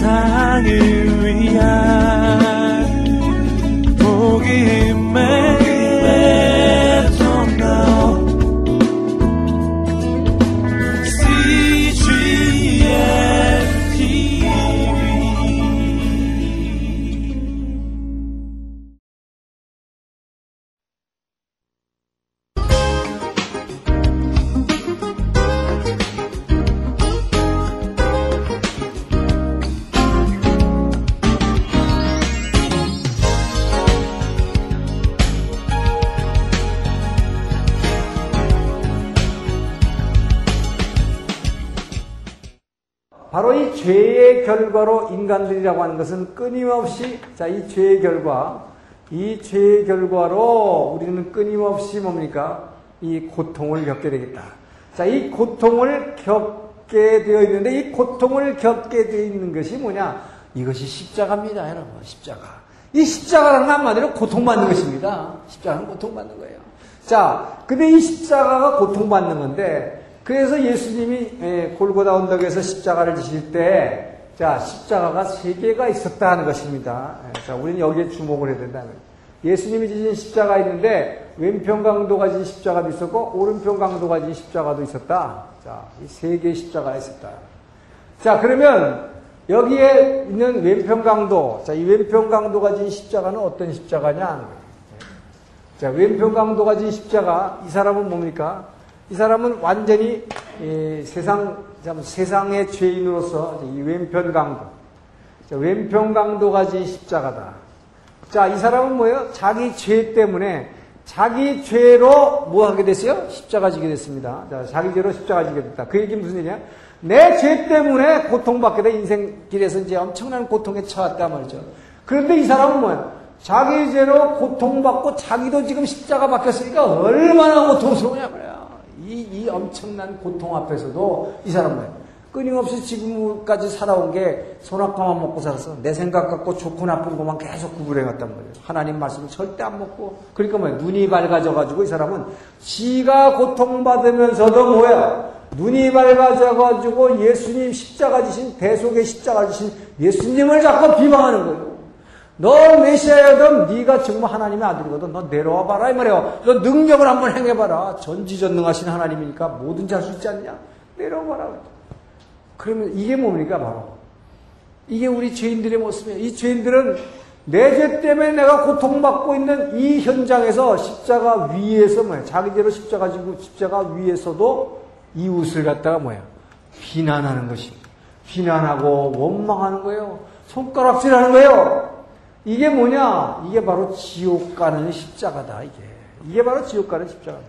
세상을 위한 복음의 바로 이 죄의 결과로 인간들이라고 하는 것은 끊임없이 이 죄의 결과, 이 죄의 결과로 우리는 끊임없이 뭡니까? 이 고통을 겪게 되겠다. 이 고통을 겪게 되어 있는데 이 고통을 겪게 되어 있는 것이 뭐냐? 이것이 십자가입니다, 여러분. 십자가. 이 십자가라는 한마디로 고통받는 것입니다. 십자가는 고통받는 거예요. 근데 이 십자가가 고통받는 건데 그래서 예수님이 골고다 언덕에서 십자가를 지실 때, 십자가가 세 개가 있었다는 것입니다. 우리는 여기에 주목을 해야 된다는 거예요. 예수님이 지신 십자가 있는데, 왼편 강도가 지신 십자가도 있었고, 오른편 강도가 지신 십자가도 있었다. 이 세 개의 십자가가 있었다. 그러면 여기에 있는 왼편 강도, 이 왼편 강도가 지신 십자가는 어떤 십자가냐 하는 거예요. 왼편 강도가 지신 십자가, 이 사람은 뭡니까? 이 사람은 완전히 세상의 죄인으로서 이 왼편 강도, 왼편 강도가 지은 십자가다. 이 사람은 뭐예요? 자기 죄 때문에 자기 죄로 뭐 하게 됐어요? 십자가 지게 됐습니다. 자기 죄로 십자가 지게 됐다. 그 얘기 무슨 얘기냐? 내 죄 때문에 고통받게 된 인생길에서 이제 엄청난 고통에 처했단 말이죠. 그런데 이 사람은 뭐예요? 자기 죄로 고통받고 자기도 지금 십자가 박혔으니까 얼마나 고통스러우냐 말이야. 이 엄청난 고통 앞에서도 이 사람은 끊임없이 지금까지 살아온 게 손아까만 먹고 살았어. 내 생각 갖고 좋고 나쁜 것만 계속 구분해갔단 말이에요. 하나님 말씀을 절대 안 먹고. 그러니까 뭐예요? 눈이 밝아져가지고 이 사람은 지가 고통받으면서도 뭐야? 눈이 밝아져가지고 예수님 십자가 지신, 대속의 십자가 지신 예수님을 자꾸 비방하는 거예요. 너 메시아여든 네가 지금 하나님의 아들이거든 너 내려와봐라 이 말이에요. 너 능력을 한번 행해봐라. 전지전능하신 하나님이니까 뭐든지 할 수 있지 않냐. 내려와봐라. 그러면 이게 뭡니까? 바로 이게 우리 죄인들의 모습이에요. 이 죄인들은 내 죄 때문에 내가 고통받고 있는 이 현장에서 십자가 위에서 뭐예요? 자기 죄로 십자가 지고 십자가 위에서도 이웃을 갖다가 뭐예요? 비난하는 것입니다. 비난하고 원망하는 거예요. 손가락질하는 거예요. 이게 뭐냐? 이게 바로 지옥 가는 십자가다, 이게. 이게 바로 지옥 가는 십자가다.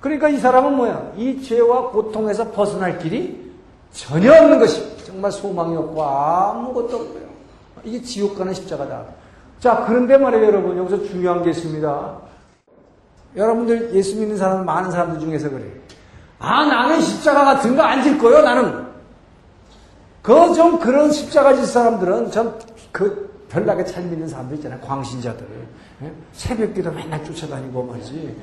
그러니까 이 사람은 뭐야? 이 죄와 고통에서 벗어날 길이 전혀 없는 것입니다. 정말 소망이 없고 아무것도 없고요. 이게 지옥 가는 십자가다. 그런데 말이에요, 여러분. 여기서 중요한 게 있습니다. 여러분들 예수 믿는 사람, 많은 사람들 중에서 그래요. 나는 십자가 같은 거 안 질 거예요, 나는. 그런 십자가 질 사람들은 별나게 잘 믿는 사람들 있잖아요. 광신자들. 새벽기도 맨날 쫓아다니고 말이지.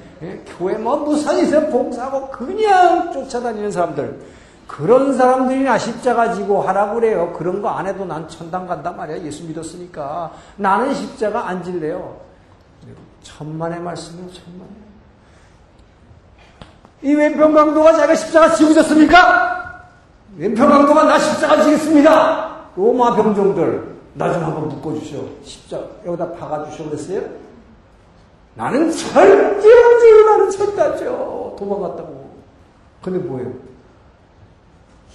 교회 무슨 있어요? 봉사하고 그냥 쫓아다니는 사람들. 그런 사람들이나 십자가 지고 하라고 그래요. 그런 거 안 해도 난 천당 간단 말이야. 예수 믿었으니까. 나는 십자가 안 질래요. 천만의 말씀이에요. 천만의. 이 왼편 강도가 자기가 십자가 지고 있었습니까? 왼편 강도가 나 십자가 지겠습니다. 로마 병정들 나 좀 한번 묶어주시오. 십자가 여기다 박아주시오 그랬어요? 나는 절대 안 지요. 나는 절대 안 지요. 도망갔다고. 근데 뭐예요?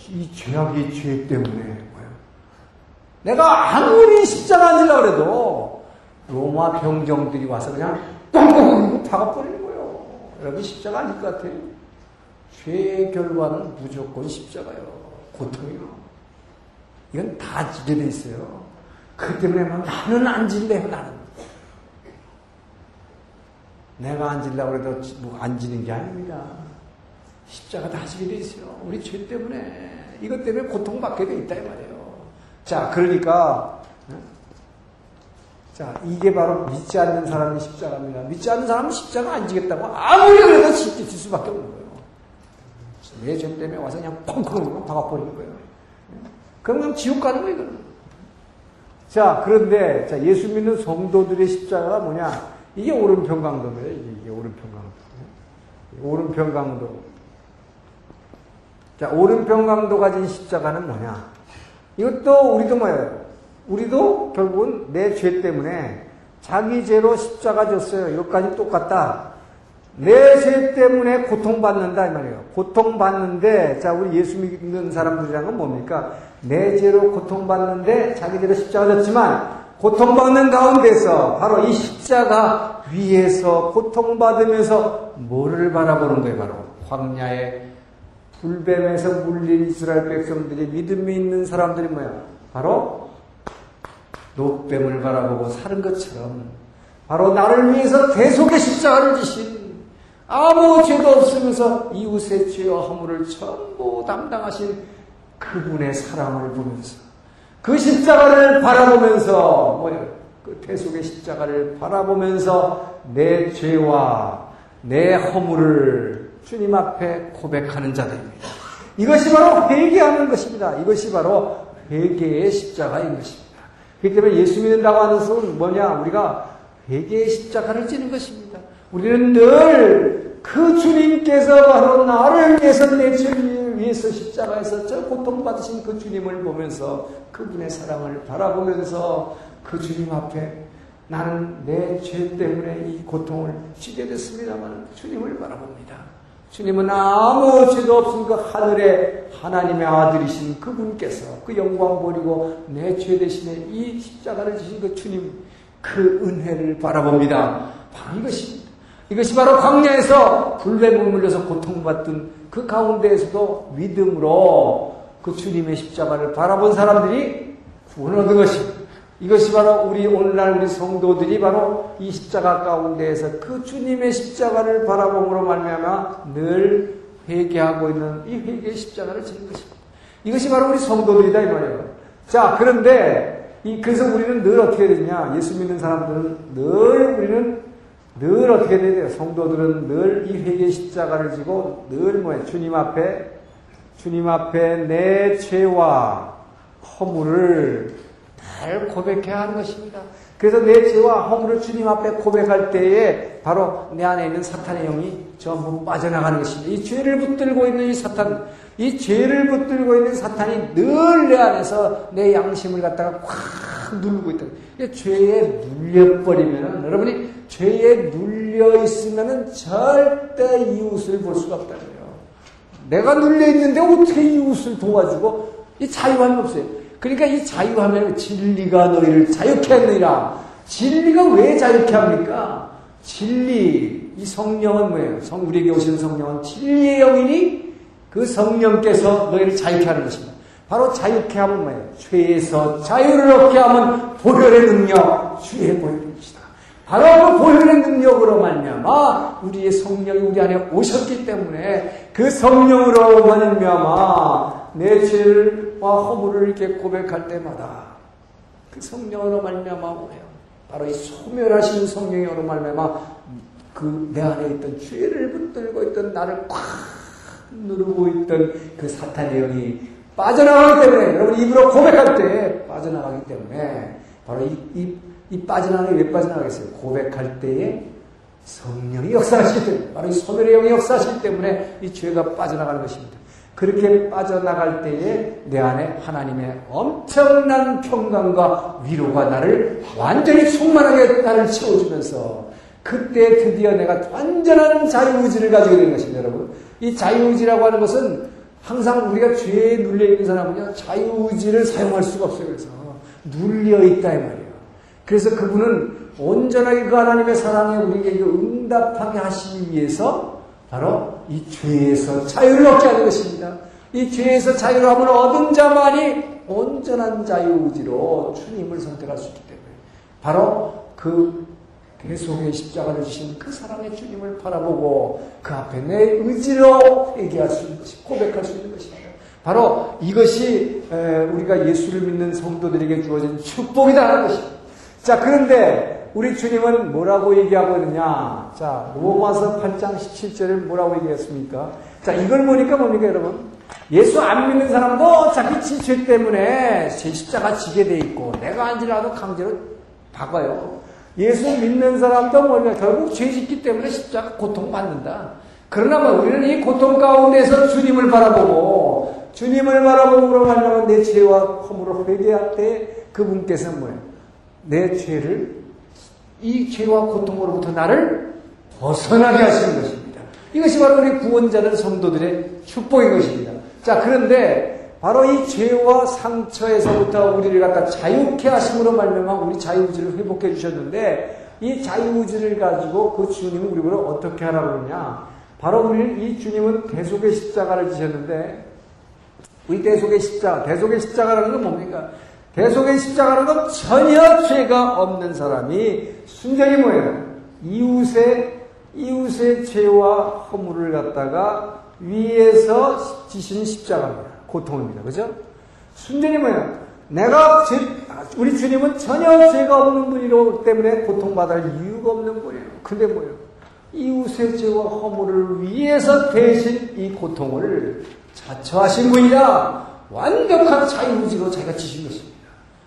이 죄악이 죄 때문에 뭐예요? 내가 아무리 십자가 안 지려고 해도 로마 병정들이 와서 그냥 뻥뻥 박아버리는 거예요. 여러분 십자가 아닐 것 같아요. 죄의 결과는 무조건 십자가요. 고통이요. 이건 다 지게 돼 있어요. 그 때문에 나는 안 질래요, 나는. 내가 안 질라고 해도 안 지는 게 아닙니다. 십자가 다 지게 돼 있어요. 우리 죄 때문에. 이것 때문에 고통받게 돼 있다, 이 말이에요. 그러니까. 이게 바로 믿지 않는 사람이 십자가입니다. 믿지 않는 사람은 십자가 안 지겠다고 아무리 그래도 쉽게 질 수밖에 없는 거예요. 내 죄 때문에 와서 그냥 펑펑 박아버리는 거예요. 그럼 지옥 가는 거예요. 그럼. 자, 그런데 자, 예수 믿는 성도들의 십자가가 뭐냐? 이게 오른편강도예요. 이게 오른편강도. 오른편강도. 자, 오른편강도 가진 십자가는 뭐냐? 이것도 우리도 뭐예요? 우리도 결국은 내 죄 때문에 자기 죄로 십자가 졌어요. 여기까지 똑같다. 내 죄 때문에 고통받는다 이 말이에요. 고통받는데 자 우리 예수 믿는 사람들이란 건 뭡니까? 내 죄로 고통받는데 자기 죄로 십자가 졌지만 고통받는 가운데서 바로 이 십자가 위에서 고통받으면서 뭐를 바라보는 거예요? 바로 광야의 불뱀에서 물린 이스라엘 백성들이 믿음이 있는 사람들이 뭐야? 바로 노뱀을 바라보고 사는 것처럼 바로 나를 위해서 대속의 십자가를 지신 아무 죄도 없으면서 이웃의 죄와 허물을 전부 담당하신 그분의 사랑을 보면서 그 십자가를 바라보면서 뭐냐? 그 대속의 십자가를 바라보면서 내 죄와 내 허물을 주님 앞에 고백하는 자들입니다. 이것이 바로 회개하는 것입니다. 이것이 바로 회개의 십자가인 것입니다. 그렇기 때문에 예수 믿는다고 하는 것은 뭐냐? 우리가 회개의 십자가를 지는 것입니다. 우리는 늘 그 주님께서 바로 나를 위해서 내 죄를 위해서 십자가에서 저 고통받으신 그 주님을 보면서 그분의 사랑을 바라보면서 그 주님 앞에 나는 내 죄 때문에 이 고통을 지게 됐습니다만 주님을 바라봅니다. 주님은 아무 죄도 없으니까 하늘의 하나님의 아들이신 그분께서 그 영광 버리고 내 죄 대신에 이 십자가를 지신 그 주님 그 은혜를 바라봅니다. 바로 이것입니다. 이것이 바로 광야에서 불뱀에 물려서 고통받던 그 가운데에서도 믿음으로 그 주님의 십자가를 바라본 사람들이 구원을 얻은 것입니다. 이것이 바로 우리 오늘날 우리 성도들이 바로 이 십자가 가운데에서 그 주님의 십자가를 바라봄으로 말미암아 늘 회개하고 있는 이 회개의 십자가를 지는 것입니다. 이것이 바로 우리 성도들이다 이 말이에요. 자, 그런데 그래서 우리는 늘 어떻게 되냐? 예수 믿는 사람들은 우리는 늘 어떻게 되냐? 성도들은 늘 이 회개의 십자가를 지고 늘 뭐예요? 주님 앞에 내 죄와 허물을 잘 고백해야 하는 것입니다. 그래서 내 죄와 허물을 주님 앞에 고백할 때에 바로 내 안에 있는 사탄의 영이 전부 빠져나가는 것입니다. 이 죄를 붙들고 있는 이 사탄, 이 죄를 붙들고 있는 사탄이 늘 내 안에서 내 양심을 갖다가 꽉 누르고 있다. 죄에 눌려버리면 여러분이 죄에 눌려 있으면은 절대 이웃을 볼 수가 없다고요. 내가 눌려 있는데 어떻게 이웃을 도와주고 이 자유함이 없어요. 그러니까 이 자유하면 진리가 너희를 자유케 하느니라. 진리가 왜 자유케 합니까? 진리, 이 성령은 뭐예요? 우리에게 오시는 성령은 진리의 영이니 그 성령께서 너희를 자유케 하는 것입니다. 바로 자유케 하면 뭐예요? 죄에서 자유를 얻게 하면 보혈의 능력, 주의 보혈입니다. 바로 그 보혈의 능력으로 말미암아 우리의 성령이 우리 안에 오셨기 때문에 그 성령으로 말미암아 내 죄를 허물을 이렇게 고백할 때마다 그 성령으로 말미암아 오네요. 바로 이 소멸하신 성령으로 말미암아 그 내 안에 있던 죄를 붙들고 있던 나를 꽉 누르고 있던 그 사탄의 영이 빠져나가기 때문에 여러분 입으로 고백할 때 빠져나가기 때문에 바로 이 빠져나가는 게 왜 빠져나가겠어요? 고백할 때에 성령이 역사하시기 때문에 바로 이 소멸의 영이 역사하시기 때문에 이 죄가 빠져나가는 것입니다. 그렇게 빠져나갈 때에 내 안에 하나님의 엄청난 평강과 위로가 나를 완전히 충만하게 나를 채워주면서 그때 드디어 내가 완전한 자유의지를 가지게 되는 것입니다. 여러분 이 자유의지라고 하는 것은 항상 우리가 죄에 눌려있는 사람은요 자유의지를 사용할 수가 없어요. 그래서 눌려있다 이 말이에요. 그래서 그분은 온전하게 그 하나님의 사랑에 우리에게 응답하게 하시기 위해서 바로 이 죄에서 자유를 얻게 하는 것입니다. 이 죄에서 자유를 함을 얻은 자만이 온전한 자유의지로 주님을 선택할 수 있기 때문에 바로 그 대속의 십자가를 주신 그 사랑의 주님을 바라보고 그 앞에 내 의지로 얘기할 수 있는 것이 고백할 수 있는 것입니다. 바로 이것이 우리가 예수를 믿는 성도들에게 주어진 축복이다라는 것입니다. 자, 그런데 우리 주님은 뭐라고 얘기하고 있느냐? 자, 로마서 8장 17절을 뭐라고 얘기했습니까? 자, 이걸 보니까 뭡니까, 여러분? 예수 안 믿는 사람도 어차피 지 죄 때문에 제 십자가 지게 돼 있고 내가 안지라도 강제로 박아요. 예수 믿는 사람도 뭐냐 결국 죄 짓기 때문에 십자가 고통받는다. 그러나 우리는 이 고통 가운데서 주님을 바라보고 주님을 바라보므로 하려면 내 죄와 허물을 회개할 때 그분께서 뭐예요? 내 죄를 이 죄와 고통으로부터 나를 벗어나게 하시는 것입니다. 이것이 바로 우리 구원자는 성도들의 축복인 것입니다. 자, 그런데 바로 이 죄와 상처에서부터 우리를 갖다 자유케 하심으로 말미암아 우리 자유의지를 회복해 주셨는데 이 자유의지를 가지고 그 주님은 우리를 어떻게 하라고 그러냐? 바로 우리는 이 주님은 대속의 십자가를 지셨는데 우리 대속의 십자가라는 건 뭡니까? 대속의 십자가라는 건 전혀 죄가 없는 사람이 순전히 뭐예요? 이웃의 죄와 허물을 갖다가 위에서 지신 십자가입니다. 고통입니다. 그죠? 순전히 뭐예요? 우리 주님은 전혀 죄가 없는 분이기 때문에 고통받을 이유가 없는 분이에요. 근데 뭐예요? 이웃의 죄와 허물을 위해서 대신 이 고통을 자처하신 분이라 완벽한 자유의지로 자기가 지신 것입니다.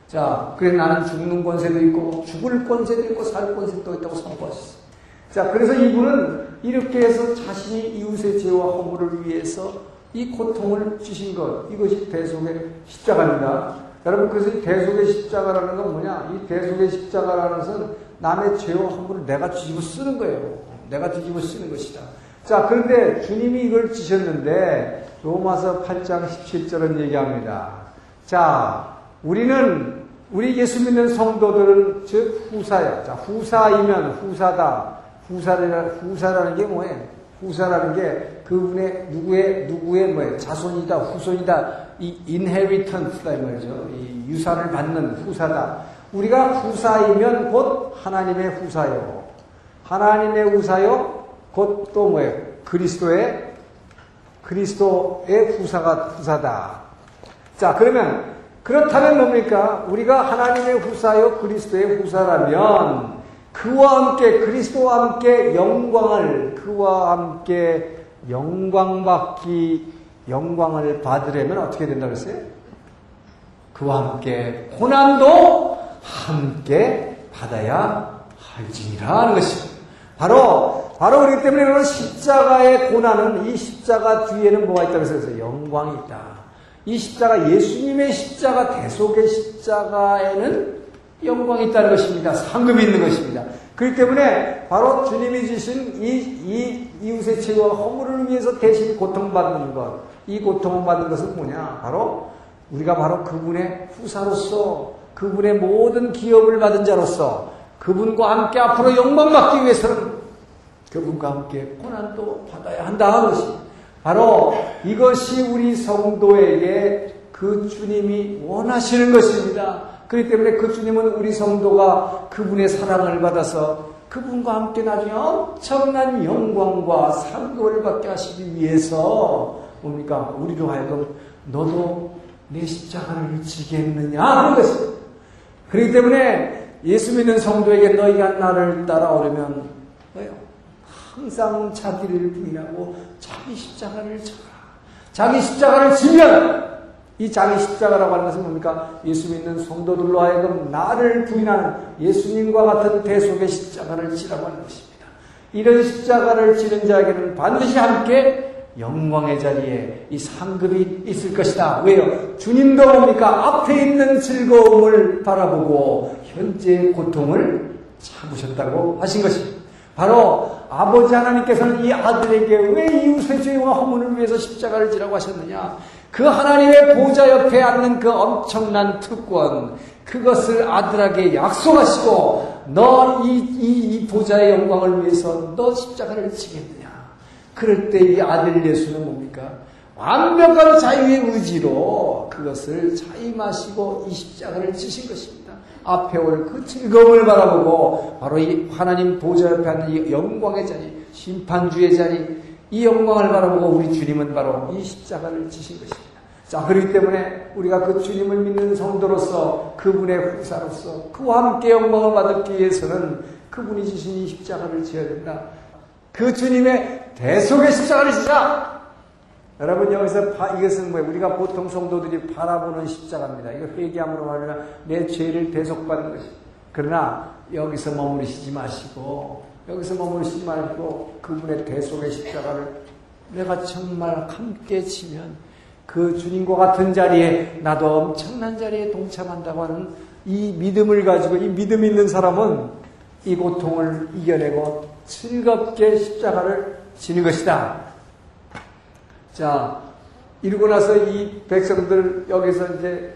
자, 그래서 나는 죽는 권세도 있고 죽을 권세도 있고 살 권세도 있다고 선포하셨어요. 자, 그래서 이분은 이렇게 해서 자신이 이웃의 죄와 허물을 위해서 이 고통을 지신 것, 이것이 대속의 십자가입니다. 여러분, 그래서 이 대속의 십자가라는 건 뭐냐? 이 대속의 십자가라는 것은 남의 죄와 허물을 내가 뒤집어 쓰는 거예요. 내가 뒤집어 쓰는 것이다. 자, 그런데 주님이 이걸 지셨는데 로마서 8장 17절은 얘기합니다. 자, 우리는 우리 예수 믿는 성도들은 즉 후사야. 자, 후사이면 후사다. 후사라는 게 뭐예요? 후사라는 게 그분의 누구의 뭐예요? 자손이다, 후손이다. 이 inheritance다 이 말이죠. 이 유산을 받는 후사다. 우리가 후사이면 곧 하나님의 후사요. 하나님의 후사요, 곧 또 뭐예요? 그리스도의 후사다. 자, 그러면, 그렇다면 뭡니까? 우리가 하나님의 후사요, 그리스도의 후사라면, 그와 함께 영광을 받으려면 어떻게 된다고 했어요? 그와 함께 고난도 함께 받아야 할지니라 하는 것입니다. 바로 그렇기 때문에 그런 십자가의 고난은 이 십자가 뒤에는 뭐가 있다고 해서 영광이 있다. 이 십자가, 예수님의 십자가, 대속의 십자가에는 영광이 있다는 것입니다. 상급이 있는 것입니다. 그렇기 때문에 바로 주님이 주신 이 이웃의 죄와 허물을 위해서 대신 고통받는 것, 이 고통받는 것은 뭐냐? 바로 우리가 바로 그분의 후사로서 그분의 모든 기업을 받은 자로서 그분과 함께 앞으로 영광받기 위해서는 그분과 함께 고난도 받아야 한다는 것이 바로 이것이 우리 성도에게 그 주님이 원하시는 것입니다. 그렇기 때문에 그 주님은 우리 성도가 그분의 사랑을 받아서 그분과 함께 나중에 엄청난 영광과 상급을 받게 하시기 위해서 뭡니까? 우리로 하여금 너도 내 십자가를 지겠느냐 하는 것입니다. 그렇기 때문에 예수 믿는 성도에게 너희가 나를 따라오려면 뭐예요? 항상 자기를 부인하고 자기 십자가를 지면 이 자기 십자가라고 하는 것은 뭡니까? 예수 믿는 성도들로 하여금 나를 부인하는 예수님과 같은 대속의 십자가를 지라고 하는 것입니다. 이런 십자가를 지는 자에게는 반드시 함께 영광의 자리에 이 상급이 있을 것이다. 왜요? 주님도 뭡니까? 앞에 있는 즐거움을 바라보고 현재의 고통을 참으셨다고 하신 것입니다. 바로 아버지 하나님께서는 이 아들에게 왜 이웃의 죄와 허물을 위해서 십자가를 지라고 하셨느냐? 그 하나님의 보좌 옆에 앉는 그 엄청난 특권, 그것을 아들에게 약속하시고 너 이 보좌의 영광을 위해서 너 십자가를 지겠느냐? 그럴 때 이 아들 예수는 뭡니까? 완벽한 자유의 의지로 그것을 자임하시고 이 십자가를 지신 것입니다. 앞에 올 그 즐거움을 바라보고 바로 이 하나님 보좌 옆에 앉는 이 영광의 자리, 심판주의 자리, 이 영광을 바라보고 우리 주님은 바로 이 십자가를 지신 것입니다. 자, 그렇기 때문에 우리가 그 주님을 믿는 성도로서 그분의 후사로서 그와 함께 영광을 받기 위해서는 그분이 지신 이 십자가를 지어야 된다. 그 주님의 대속의 십자가를 지자! 여러분, 여기서 이것은 뭐예요? 우리가 보통 성도들이 바라보는 십자가입니다. 이거 회개함으로 말미암아 내 죄를 대속받은 것이. 그러나 여기서 머무르시지 마시고, 그분의 대속의 십자가를 내가 정말 함께 지면 그 주님과 같은 자리에 나도 엄청난 자리에 동참한다고 하는 이 믿음을 가지고, 이 믿음 있는 사람은 이 고통을 이겨내고 즐겁게 십자가를 지는 것이다. 자, 이러고 나서 이 백성들, 여기서 이제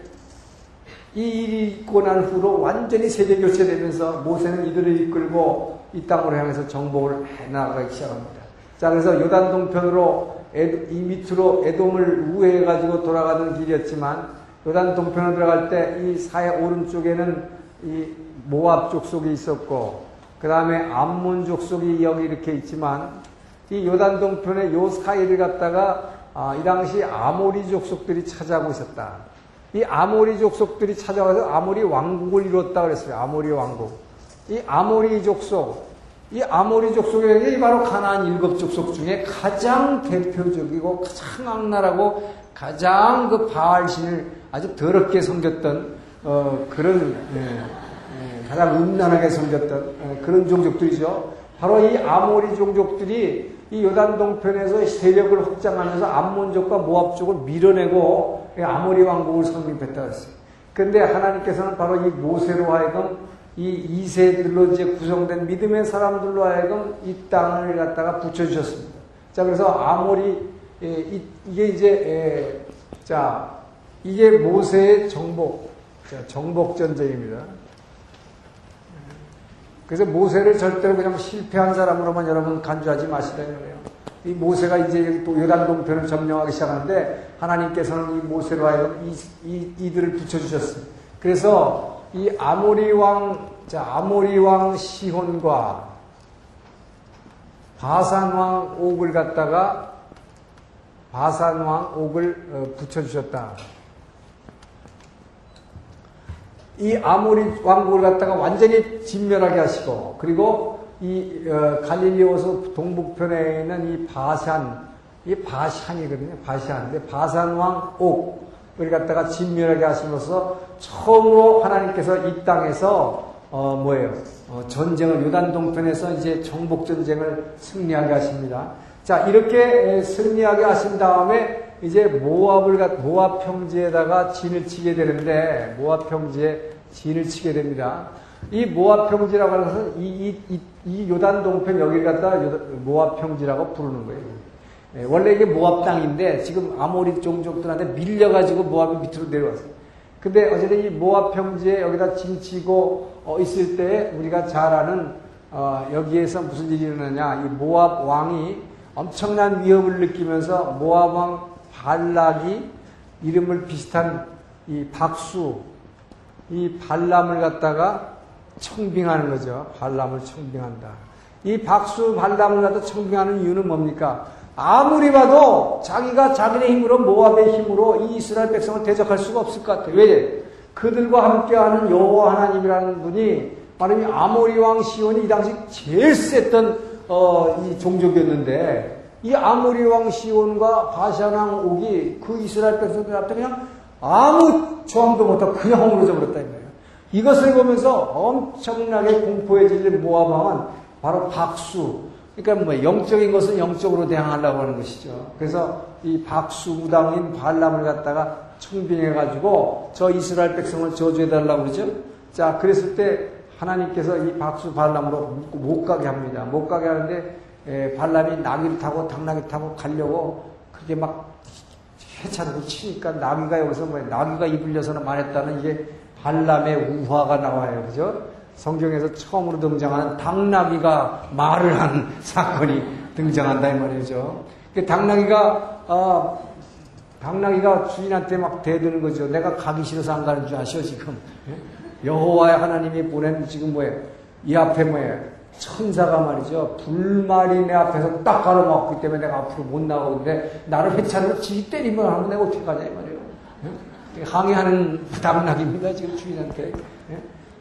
이 일이 있고 난 후로 완전히 세대 교체되면서 모세는 이들을 이끌고 이 땅으로 향해서 정복을 해나가기 시작합니다. 자, 그래서 요단 동편으로 이 밑으로 에돔을 우회해가지고 돌아가는 길이었지만, 요단 동편으로 들어갈 때 이 사해 오른쪽에는 이 모압 족속이 있었고, 그 다음에 암몬 족속이 여기 이렇게 있지만, 이 요단 동편의 요 사해를 갔다가 이 당시 아모리 족속들이 찾아오고 있었다. 이 아모리 족속들이 찾아와서 아모리 왕국을 이뤘다 그랬어요. 아모리 왕국. 이 아모리 족속이라는 게 바로 가나안 일곱 족속 중에 가장 대표적이고 가장 악랄하고 가장 그 바알신을 아주 더럽게 섬겼던 그런 가장 음란하게 섬겼던 그런 종족들이죠. 바로 이 아모리 종족들이 이 요단 동편에서 세력을 확장하면서 암몬족과 모압족을 밀어내고 아모리 왕국을 성립했다 그랬어요. 그런데 하나님께서는 바로 이 모세로 하여금 이 2세들로 이제 구성된 믿음의 사람들로 하여금 이 땅을 갖다가 붙여주셨습니다. 자, 그래서 아모리, 이게 이제, 자, 이게 모세의 정복, 정복전쟁입니다. 그래서 모세를 절대로 그냥 실패한 사람으로만 여러분 간주하지 마시라는 거예요. 이 모세가 이제 또 요단 동편을 점령하기 시작하는데, 하나님께서는 이 모세로 하여금 이들을 붙여주셨습니다. 그래서 이 아모리 왕 시혼과 바산왕 옥을 갖다가 바산왕 옥을 붙여주셨다. 이 아모리 왕국을 갖다가 완전히 진멸하게 하시고, 그리고 이 갈릴리 호수 동북편에 있는 이 바산, 이 바샨이거든요. 바샨인데 바산왕 옥. 그걸 갖다가 진멸하게 하심으로써 처음으로 하나님께서 이 땅에서 전쟁을, 요단 동편에서 이제 정복 전쟁을 승리하게 하십니다. 자, 이렇게 승리하게 하신 다음에 이제 모압 평지에다가 진을 치게 되는데, 모압 평지에 진을 치게 됩니다. 이 모압 평지라고 해서 이 요단 동편 여기를 갖다 모압 평지라고 부르는 거예요. 원래 이게 모압 땅인데 지금 아모리 종족들한테 밀려가지고 모압이 밑으로 내려왔어요. 근데 어쨌든 이 모압 평지에 여기다 진치고 있을 때 우리가 잘 아는 여기에서 무슨 일이 일어나냐, 이 모압 왕이 엄청난 위협을 느끼면서 모압 왕 발락이 이름을 비슷한 이 박수, 이 발람을 갖다가 청빙하는 거죠. 발람을 청빙한다. 이 박수 발람을 갖다 청빙하는 이유는 뭡니까? 아무리 봐도 자기가 자기네 힘으로, 모압의 힘으로 이 이스라엘 백성을 대적할 수가 없을 것 같아요. 왜? 그들과 함께하는 여호와 하나님이라는 분이 바로 이 아모리 왕 시온이 이 당시 제일 셌던 이 종족이었는데, 이 아모리 왕 시온과 바산 왕 옥이 그 이스라엘 백성들 앞에 그냥 아무 저항도 못하고 그냥 허물어져 버렸다는 거예요. 이것을 보면서 엄청나게 공포에 질린 모압 왕은 바로 박수, 그러니까 뭐 영적인 것은 영적으로 대항하려고 하는 것이죠. 그래서 이 박수 무당인 발람을 갖다가 청빙해가지고 저 이스라엘 백성을 저주해달라고 그러죠. 자, 그랬을 때 하나님께서 이 박수 발람으로 못 가게 합니다. 못 가게 하는데 발람이 나귀를 타고 당나귀 타고 가려고 그렇게 막 회차로 치니까 나귀가 여기서 뭐 나귀가 이불려서는 말했다는 이게 발람의 우화가 나와요. 그죠? 성경에서 처음으로 등장하는 당나귀가 말을 한 사건이 등장한다 이 말이죠. 당나귀가 주인한테 막 대드는 거죠. 내가 가기 싫어서 안 가는 줄 아셔 지금. 여호와의 하나님이 보낸 지금 뭐예요? 이 앞에 뭐예요? 천사가 말이죠. 불말이 내 앞에서 딱 가로막기 때문에 내가 앞으로 못 나가는데 나를 회차로 지지 때리면 하면 내가 어떻게 가냐 이 말이에요. 항의하는 당나귀입니다 지금 주인한테.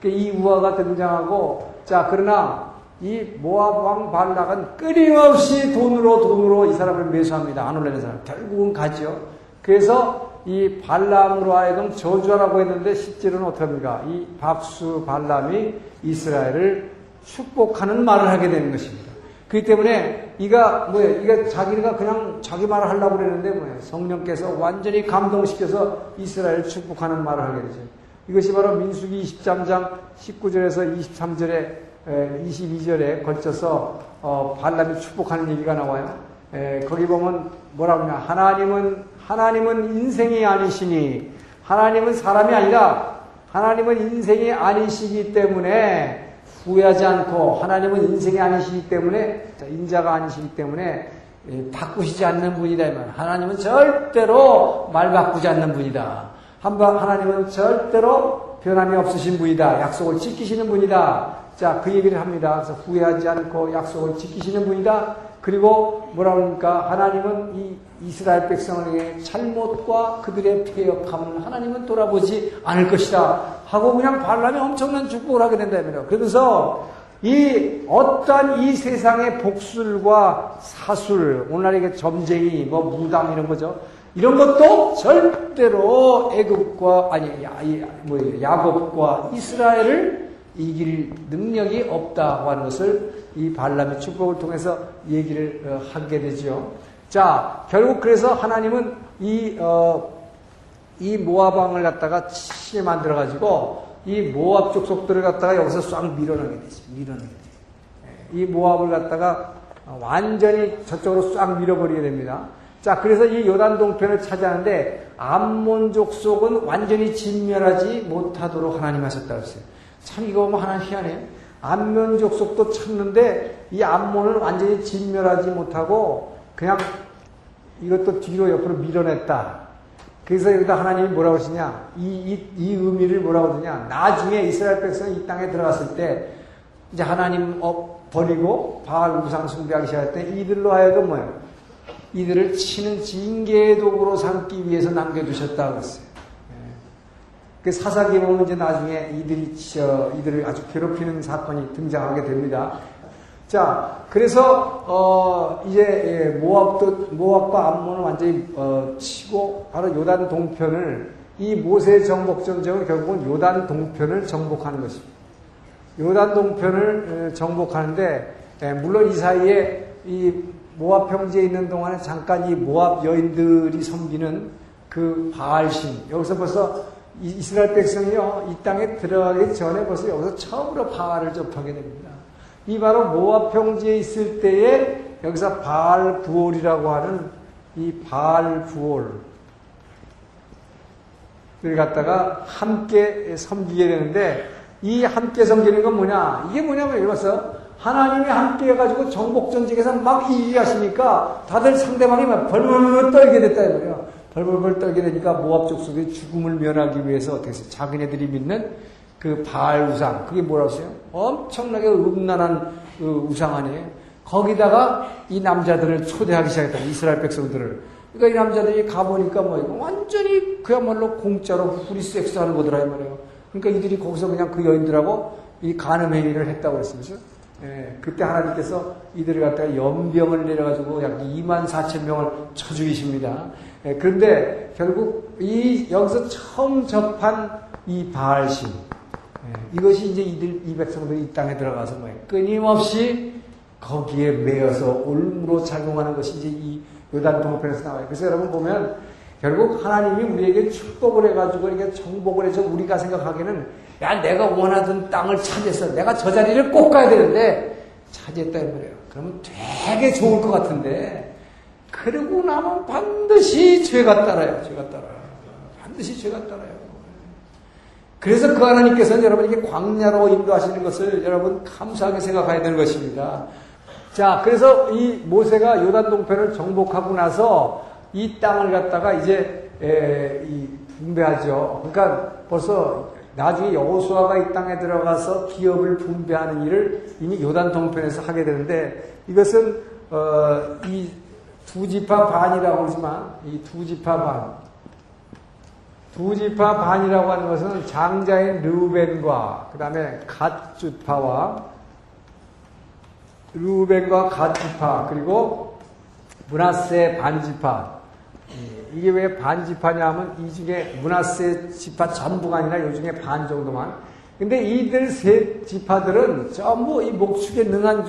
이 우화가 등장하고, 자, 그러나 이 모압 왕 발락은 끊임없이 돈으로 이 사람을 매수합니다. 안 올리는 사람. 결국은 가죠. 그래서 이 발람으로 하여금 저주하라고 했는데 실제로는 어떻습니까? 이 밥수 발람이 이스라엘을 축복하는 말을 하게 되는 것입니다. 그렇기 때문에 이가 자기가 그냥 자기 말을 하려고 그랬는데 성령께서 완전히 감동시켜서 이스라엘 축복하는 말을 하게 되죠. 이것이 바로 민수기 23장 19절에서 22절에 걸쳐서 발람이 축복하는 얘기가 나와요. 거기 보면 뭐라고 하냐? 하나님은 인생이 아니시니, 하나님은 사람이 아니라 하나님은 인생이 아니시기 때문에 후회하지 않고, 하나님은 인생이 아니시기 때문에, 인자가 아니시기 때문에 바꾸시지 않는 분이다. 하나님은 절대로 말 바꾸지 않는 분이다. 하나님은 절대로 변함이 없으신 분이다. 약속을 지키시는 분이다. 자, 그 얘기를 합니다. 그래서 후회하지 않고 약속을 지키시는 분이다. 그리고 뭐라고 합니까? 하나님은 이 이스라엘 백성의 잘못과 그들의 폐역함을 하나님은 돌아보지 않을 것이다 하고 그냥 발람이 엄청난 축복을 하게 된다며. 그러면서 이 어떠한 이 세상의 복술과 사술, 오늘날 이게 점쟁이, 무당 이런 거죠. 이런 것도 절대로 야곱과 이스라엘을 이길 능력이 없다고 하는 것을 이 발람의 축복을 통해서 얘기를 하게 되죠. 자, 결국 그래서 하나님은 이 모압 왕을 갖다가 치게 만들어 가지고 이 모압 족속들을 갖다가 여기서 싹 밀어내게 되죠. 이 모압을 갖다가 완전히 저쪽으로 싹 밀어버리게 됩니다. 자, 그래서 이 요단 동편을 차지하는데 암몬 족속은 완전히 진멸하지 못하도록 하나님 하셨다고 했어요. 참 이거 보면 하나는 희한해요. 암몬 족속도 찾는데 이 암몬을 완전히 진멸하지 못하고 그냥 이것도 뒤로 옆으로 밀어냈다. 그래서 여기다 하나님이 뭐라고 하시냐? 이 의미를 뭐라고 하느냐? 나중에 이스라엘 백성이 이 땅에 들어갔을 때 이제 하나님 버리고 바알 우상 숭배하기 시작할 때 이들로 하여금 이들을 치는 징계의 도구로 삼기 위해서 남겨두셨다고 했어요. 그 사사기에 보면 이제 나중에 이들을 아주 괴롭히는 사건이 등장하게 됩니다. 자, 그래서 이제 모압과 암몬을 완전히 치고 바로 요단 동편을 이 모세의 정복전쟁은 결국은 요단 동편을 정복하는 것입니다. 요단 동편을 정복하는데 물론 이 사이에 이 모압 평지에 있는 동안에 잠깐 이 모압 여인들이 섬기는 그 바알신, 여기서 벌써 이스라엘 백성이요, 이 땅에 들어가기 전에 벌써 여기서 처음으로 바알을 접하게 됩니다. 이 바로 모압 평지에 있을 때에 여기서 바알 부올이라고 하는 이 바알 부올을 갖다가 함께 섬기게 되는데, 이 함께 섬기는 건 뭐냐? 이게 뭐냐면 여기서 하나님이 함께 해가지고 정복전쟁에서 막 이기게 하시니까 다들 상대방이 막 벌벌 떨게 됐다 이거예요. 벌벌벌 떨게 되니까 모압 족속의 죽음을 면하기 위해서 어떻게 했어요? 자기네들이 믿는 그 바알 우상, 그게 뭐라고 했어요? 엄청나게 음란한 그 우상 아니에요? 거기다가 이 남자들을 초대하기 시작했다, 이스라엘 백성들을. 그러니까 이 남자들이 가보니까 이거 완전히 그야말로 공짜로 프리섹스 하는 거더라, 이 말이에요. 그러니까 이들이 거기서 그냥 그 여인들하고 이 간음행위를 했다고 했습니다. 예, 그때 하나님께서 이들을 갖다가 연병을 내려가지고 약 24,000명을 쳐 죽이십니다. 예, 그런데 결국 여기서 처음 접한 이 바알신, 이것이 이제 이 백성들이 이 땅에 들어가서 끊임없이 거기에 매여서 올무로 작용하는 것이 이제 이 요단 동편에서 나와요. 그래서 여러분 보면 결국 하나님이 우리에게 축복을 해가지고 이렇게 정복을 해서 우리가 생각하기에는 내가 원하던 땅을 차지했어. 내가 저 자리를 꼭 가야 되는데 차지했다 이거예요. 그러면 되게 좋을 것 같은데 그러고 나면 반드시 죄가 따라요. 반드시 죄가 따라요. 그래서 그 하나님께서는 여러분에게 광야로 인도하시는 것을 여러분 감사하게 생각해야 되는 것입니다. 자, 그래서 이 모세가 요단 동편을 정복하고 나서 이 땅을 갖다가 이제 분배하죠. 그러니까 벌써 나중에 여호수아가 이 땅에 들어가서 기업을 분배하는 일을 이미 요단 동편에서 하게 되는데, 이것은 이 두 지파 반이라고 하지만 이 두 지파 반이라고 하는 것은 장자인 르우벤과 그 다음에 갓 지파와 루벤과 갓 지파, 그리고 므낫세 반 지파. 이게 왜 반 지파냐 하면 이 중에 므낫세 지파 전부가 아니라 요 중에 반 정도만. 근데 이들 세 지파들은 전부 이 목축에 능한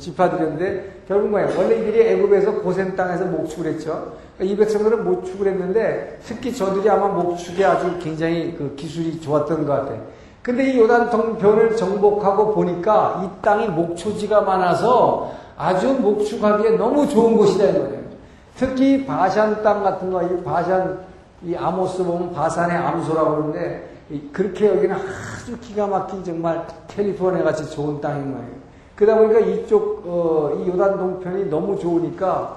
지파들이었는데 결국 뭐예요? 원래 이들이 애굽에서 고센 땅에서 목축을 했죠. 이 백성들은 목축을 했는데 특히 저들이 아마 목축에 아주 굉장히 그 기술이 좋았던 것 같아요. 근데 이 요단동편을 정복하고 보니까 이 땅이 목초지가 많아서 아주 목축하기에 너무 좋은 곳이다 이 거예요. 특히 바산 땅 같은 거, 이 바산, 이 아모스 보면 바산의 암소라고 그러는데 그렇게 여기는 아주 기가 막힌 정말 캘리포니아 같이 좋은 땅인 거예요. 그러다 보니까 이쪽 이 요단 동편이 너무 좋으니까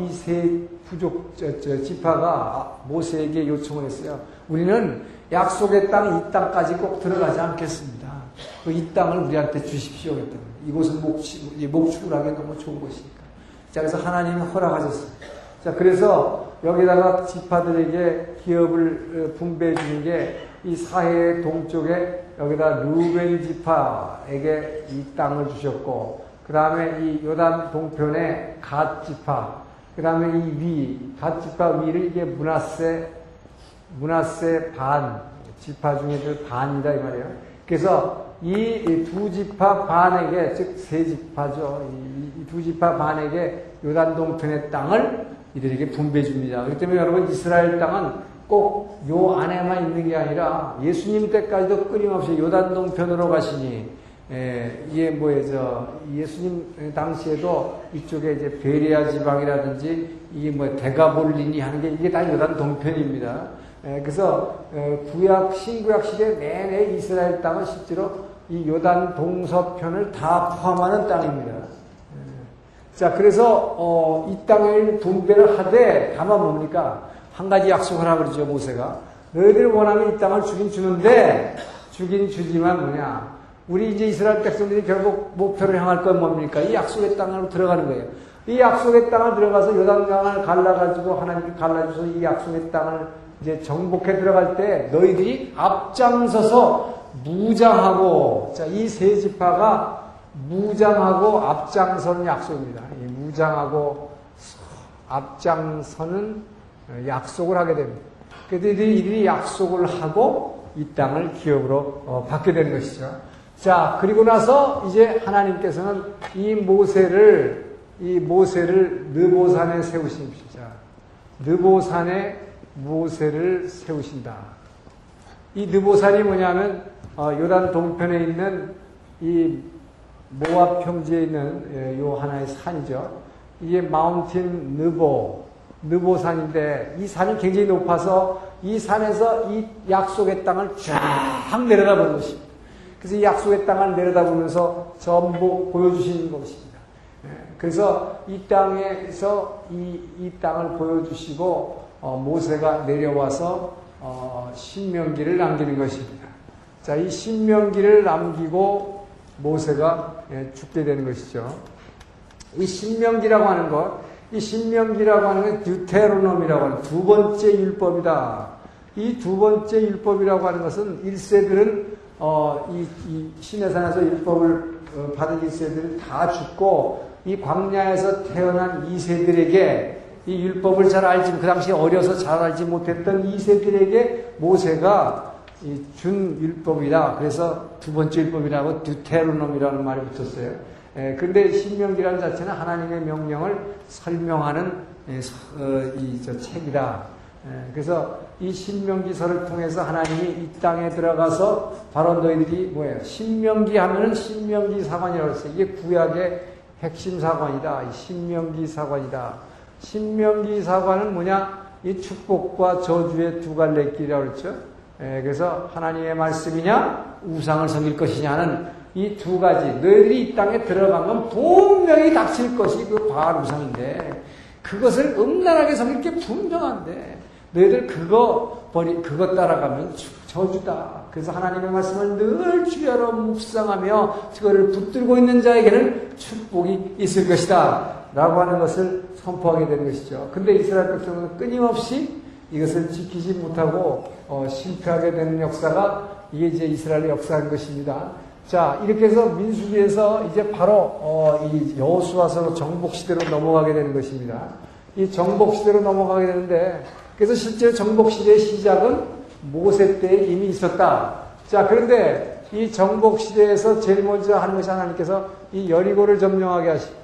이 세 부족 지파가 모세에게 요청을 했어요. 우리는 약속의 땅, 이 땅까지 꼭 들어가지 않겠습니다. 이 땅을 우리한테 주십시오. 이곳은 목축을 하기에 너무 좋은 곳이니까. 자, 그래서 하나님이 허락하셨어요. 자, 그래서 여기다가 지파들에게 기업을 분배해 주는 게 이 사해의 동쪽에 여기다 루벤 지파에게 이 땅을 주셨고, 그 다음에 이 요단 동편에 갓 지파, 그 다음에 이 위, 갓 지파 위를 이게 므낫세 반 지파 중에 그 반이다 이 말이에요. 그래서 이 두 지파 반에게, 즉 세 지파죠. 이 두 지파 반에게 요단 동편의 땅을 이들에게 분배해 줍니다. 그렇기 때문에 여러분 이스라엘 땅은 꼭 요 안에만 있는 게 아니라 예수님 때까지도 끊임없이 요단 동편으로 가시니, 이게 뭐예요? 예수님 당시에도 이쪽에 이제 베레아 지방이라든지 이게 뭐 데가볼리니 하는 게 이게 다 요단 동편입니다. 그래서 구약 신구약 시대 내내 이스라엘 땅은 실제로 이 요단 동서편을 다 포함하는 땅입니다. 자, 그래서 이 땅을 분배를 하되 다만 뭡니까? 한 가지 약속을 하라고 그러죠, 모세가. 너희들 원하면 이 땅을 주긴 주는데, 주긴 주지만 뭐냐, 우리 이제 이스라엘 백성들이 결국 목표를 향할 건 뭡니까? 이 약속의 땅으로 들어가는 거예요. 이 약속의 땅을 들어가서 요단강을 갈라가지고 하나님이 갈라줘서 이 약속의 땅을 이제 정복해 들어갈 때 너희들이 앞장서서 무장하고, 자, 이 세 지파가 무장하고 앞장서는 약속입니다. 무장하고 앞장서는 약속을 하게 됩니다. 그래서 이들이 약속을 하고 이 땅을 기업으로 받게 되는 것이죠. 자, 그리고 나서 이제 하나님께서는 이 모세를 느보산에 세우십니다. 느보산에 모세를 세우신다. 이 느보산이 뭐냐면 요단 동편에 있는 이 모압 평지에 있는 요 하나의 산이죠. 이게 마운틴 느보산인데 이 산이 굉장히 높아서 이 산에서 이 약속의 땅을 쫙 내려다보는 것입니다. 그래서 이 약속의 땅을 내려다보면서 전부 보여주시는 것입니다. 그래서 이 땅에서 이 땅을 보여주시고 모세가 내려와서 신명기를 남기는 것입니다. 자, 이 신명기를 남기고 모세가 죽게 되는 것이죠. 이 신명기라고 하는 것, 이 신명기라고 하는 건 듀테로놈이라고 하는 두 번째 율법이다. 이 두 번째 율법이라고 하는 것은 1세들은 이 시내산에서 율법을 받은 1세들은 다 죽고 이 광야에서 태어난 2세들에게 이 율법을 잘 알지, 그 당시에 어려서 잘 알지 못했던 2세들에게 모세가 이 준 율법이다. 그래서 두 번째 율법이라고 듀테로놈이라는 말이 붙었어요. 근데 신명기라는 자체는 하나님의 명령을 설명하는 이 책이다. 그래서 이 신명기서를 통해서 하나님이 이 땅에 들어가서 바로 너희들이 뭐예요? 신명기 하면은 신명기 사관이라고 했어요. 이게 구약의 핵심 사관이다. 이 신명기 사관이다. 신명기 사관은 뭐냐? 이 축복과 저주의 두 갈래길이라고 그랬죠. 그래서 하나님의 말씀이냐, 우상을 섬길 것이냐는 이 두 가지, 너희들이 이 땅에 들어간 건 분명히 닥칠 것이 그 바알 우상인데, 그것을 음란하게 섬길 게 분명한데, 너희들 그거 따라가면 저주다. 그래서 하나님의 말씀을 늘 주야로 묵상하며 그거를 붙들고 있는 자에게는 축복이 있을 것이다. 라고 하는 것을 선포하게 되는 것이죠. 근데 이스라엘 백성은 끊임없이 이것을 지키지 못하고 실패하게 되는 역사가 이게 이제 이스라엘의 역사인 것입니다. 자, 이렇게 해서 민수기에서 이제 바로 이 여호수아서로 정복시대로 넘어가게 되는 것입니다. 이 정복시대로 넘어가게 되는데, 그래서 실제 정복시대의 시작은 모세 때에 이미 있었다. 자, 그런데 이 정복시대에서 제일 먼저 하는 것이 하나님께서 이 여리고를 점령하게 하시고,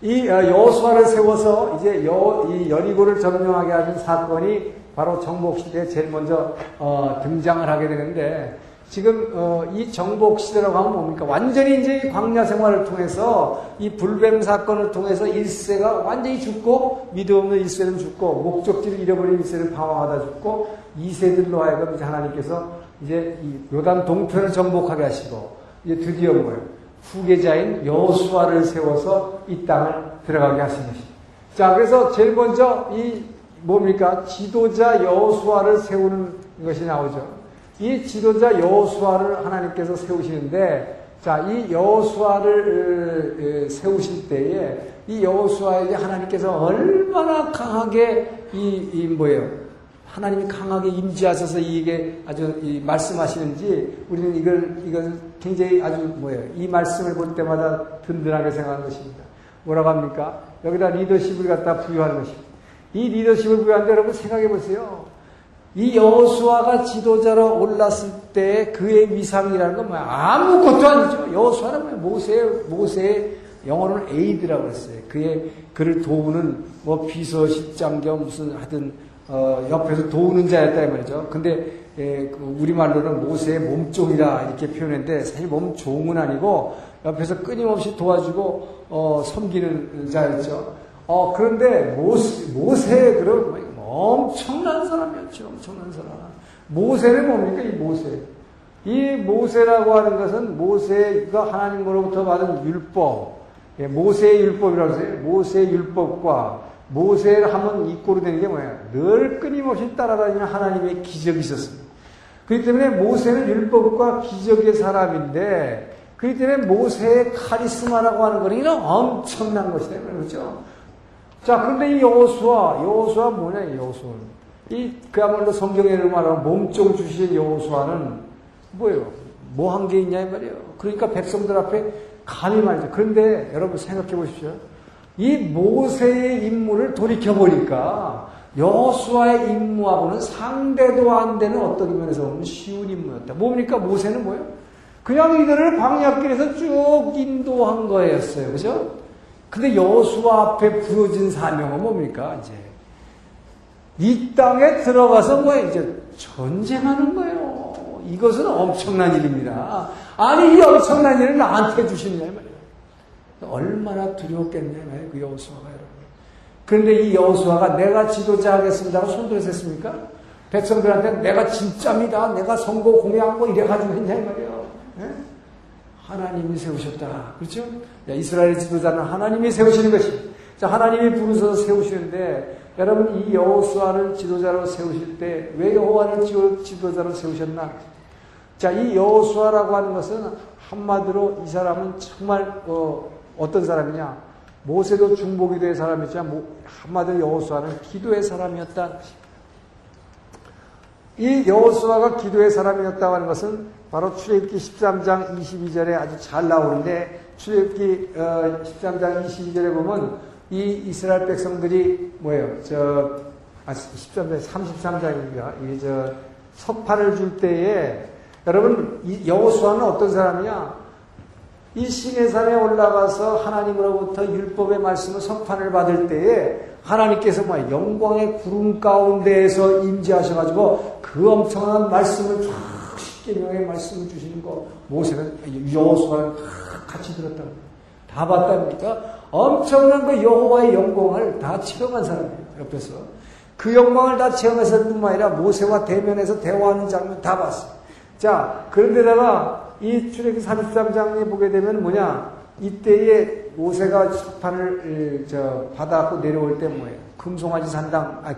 이 여호수아를 세워서 이제 이 여리고를 점령하게 하신 사건이 바로 정복시대에 제일 먼저 등장을 하게 되는데, 지금 이 정복시대라고 하면 뭡니까? 완전히 이제 광야 생활을 통해서 이 불뱀 사건을 통해서 1세가 완전히 죽고, 믿음 없는 1세는 죽고, 목적지를 잃어버린 1세는 방황하다 죽고, 2세들로 하여금 이제 하나님께서 이제 이 요단 동편을 정복하게 하시고, 이제 드디어 뭐예요? 후계자인 여호수아를 세워서 이 땅을 들어가게 하신 것입니다. 자, 그래서 제일 먼저 이 뭡니까? 지도자 여호수아를 세우는 것이 나오죠. 이 지도자 여호수아를 하나님께서 세우시는데, 자, 이 여호수아를 세우실 때에 이 여호수아에게 하나님께서 얼마나 강하게 하나님이 강하게 임재하셔서 이게 아주 이 말씀하시는지, 우리는 이건 굉장히 아주 이 말씀을 볼 때마다 든든하게 생각하는 것입니다. 뭐라고 합니까? 여기다 리더십을 갖다 부여하는 것입니다. 이 리더십을 부여하는데 여러분 생각해 보세요. 이 여호수아가 지도자로 올랐을 때 그의 위상이라는 건 뭐야? 아무것도 아니죠. 여호수아는 모세의 영어로는 에이드라고 그랬어요. 그를 도우는 비서실장 겸 무슨 하여튼 옆에서 도우는 자였다 이 말이죠. 근데 우리말로는 모세의 몸종이라 이렇게 표현했는데, 사실 몸종은 아니고 옆에서 끊임없이 도와주고 섬기는 자였죠. 그런데 모세의 그런 엄청난 사람이었죠. 엄청난 사람. 모세는 뭡니까? 이 모세라고 하는 것은 모세가 하나님으로부터 받은 율법, 모세의 율법이라고 해요. 모세의 율법과 모세를 하면 이꼬로 되는 게 뭐예요? 늘 끊임없이 따라다니는 하나님의 기적이 있었습니다. 그렇기 때문에 모세는 율법과 기적의 사람인데, 그렇기 때문에 모세의 카리스마라고 하는 거는 이런 엄청난 것이다. 그렇죠? 자, 그런데 이 여호수아 뭐냐, 그야말로 성경에 말하면 몸종 주신 여호수아는 뭐예요? 뭐 한 게 있냐, 이 말이에요. 그러니까 백성들 앞에 감히 말이죠. 그런데 여러분 생각해 보십시오. 이 모세의 임무를 돌이켜보니까 여호수아의 임무하고는 상대도 안 되는 어떤 면에서 보면 쉬운 임무였다. 뭡니까? 모세는 뭐예요? 그냥 이들을 광야길에서 쭉 인도한 거였어요. 그죠? 근데 여호수아 앞에 부여진 사명은 뭡니까? 이제 이 땅에 들어가서 이제 전쟁하는 거예요. 이것은 엄청난 일입니다. 아니, 이 엄청난 일을 나한테 주시느냐 이 말이에요. 얼마나 두려웠겠냐 이 말이에요. 그 여호수아가, 여러분. 그런데 이 여호수아가 내가 지도자 하겠습니다 하고 손들어 셌습니까? 백성들한테 내가 진짜입니다, 내가 선거 공약하고 이래가지고 했냐 이 말이에요. 네? 하나님이 세우셨다. 그렇죠? 이스라엘 지도자는 하나님이 세우시는 것입니다. 자, 하나님이 부르셔서 세우시는데, 여러분 이 여호수아를 지도자로 세우실 때 왜 여호와를 지도자로 세우셨나? 자, 이 여호수아라고 하는 것은 한마디로 이 사람은 정말 어떤 사람이냐? 모세도 중보기도의 사람이었지만 한마디로 여호수아는 기도의 사람이었다. 이 여호수아가 기도의 사람이었다고 하는 것은 바로 출애굽기 13장 22절에 아주 잘 나오는데, 출애굽기 13장 22절에 보면 이 이스라엘 백성들이 뭐예요? 33장입니다. 이게 석파를 줄 때에, 여러분 이 여호수아는 어떤 사람이냐? 이 시내산에 올라가서 하나님으로부터 율법의 말씀을 석판을 받을 때에 하나님께서 영광의 구름 가운데에서 임재하셔가지고 그 엄청난 말씀을 십계명의 말씀을 주시는 거, 모세는 여호수아랑 같이 들었다고 다 봤답니까? 엄청난 그 여호와의 영광을 다 체험한 사람이에요. 옆에서 그 영광을 다 체험했을 뿐만 아니라 모세와 대면에서 대화하는 장면 다 봤어요. 자, 그런데다가 이 출애굽기 33장에 보게 되면 이때에 모세가 석판을 받아갖고 내려올 때 금송아지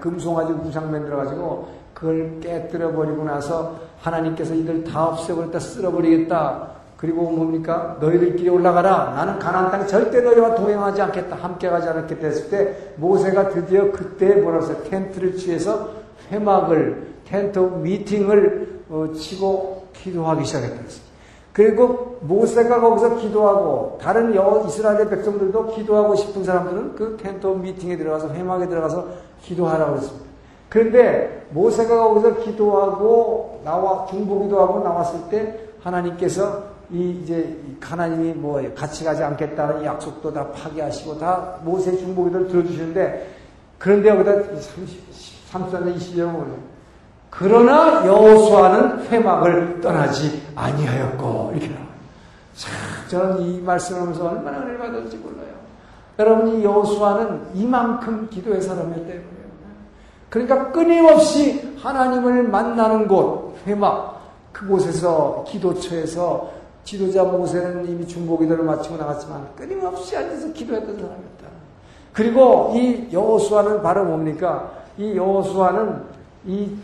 금송아지 우상 만들어가지고 그걸 깨뜨려버리고 나서 하나님께서 이들 다 없애버렸다, 쓸어버리겠다. 그리고 뭡니까? 너희들끼리 올라가라. 나는 가나안 땅에 절대 너희와 동행하지 않겠다. 함께 가지 않겠다 했을 때, 모세가 드디어 그때 텐트를 취해서 텐트 미팅을 치고 기도하기 시작했다 했습니다. 그리고 모세가 거기서 기도하고 다른 이스라엘 백성들도 기도하고 싶은 사람들은 그 텐트 미팅에 들어가서 회막에 들어가서 기도하라고 했습니다. 그런데 모세가 거기서 기도하고 나와 중보기도 하고 나왔을 때 하나님께서 이제 하나님이 뭐 같이 가지 않겠다는 약속도 다 파기하시고 다 모세 중보기도를 들어주시는데, 그런데 여기다 30절에 20절을 보면 그러나 여호수아는 회막을 떠나지 아니하였고, 이렇게 나와요. 참 저는 이 말씀을 하면서 얼마나 은혜를 받았는지 몰라요. 여러분이 여호수아는 이만큼 기도의 사람이었대요. 그러니까 끊임없이 하나님을 만나는 곳, 회막, 그곳에서 기도처에서 지도자 모세는 이미 중보기도를 마치고 나갔지만 끊임없이 앉아서 기도했던 사람이었다. 그리고 이 여호수아는 바로 뭡니까? 이 여호수아는 이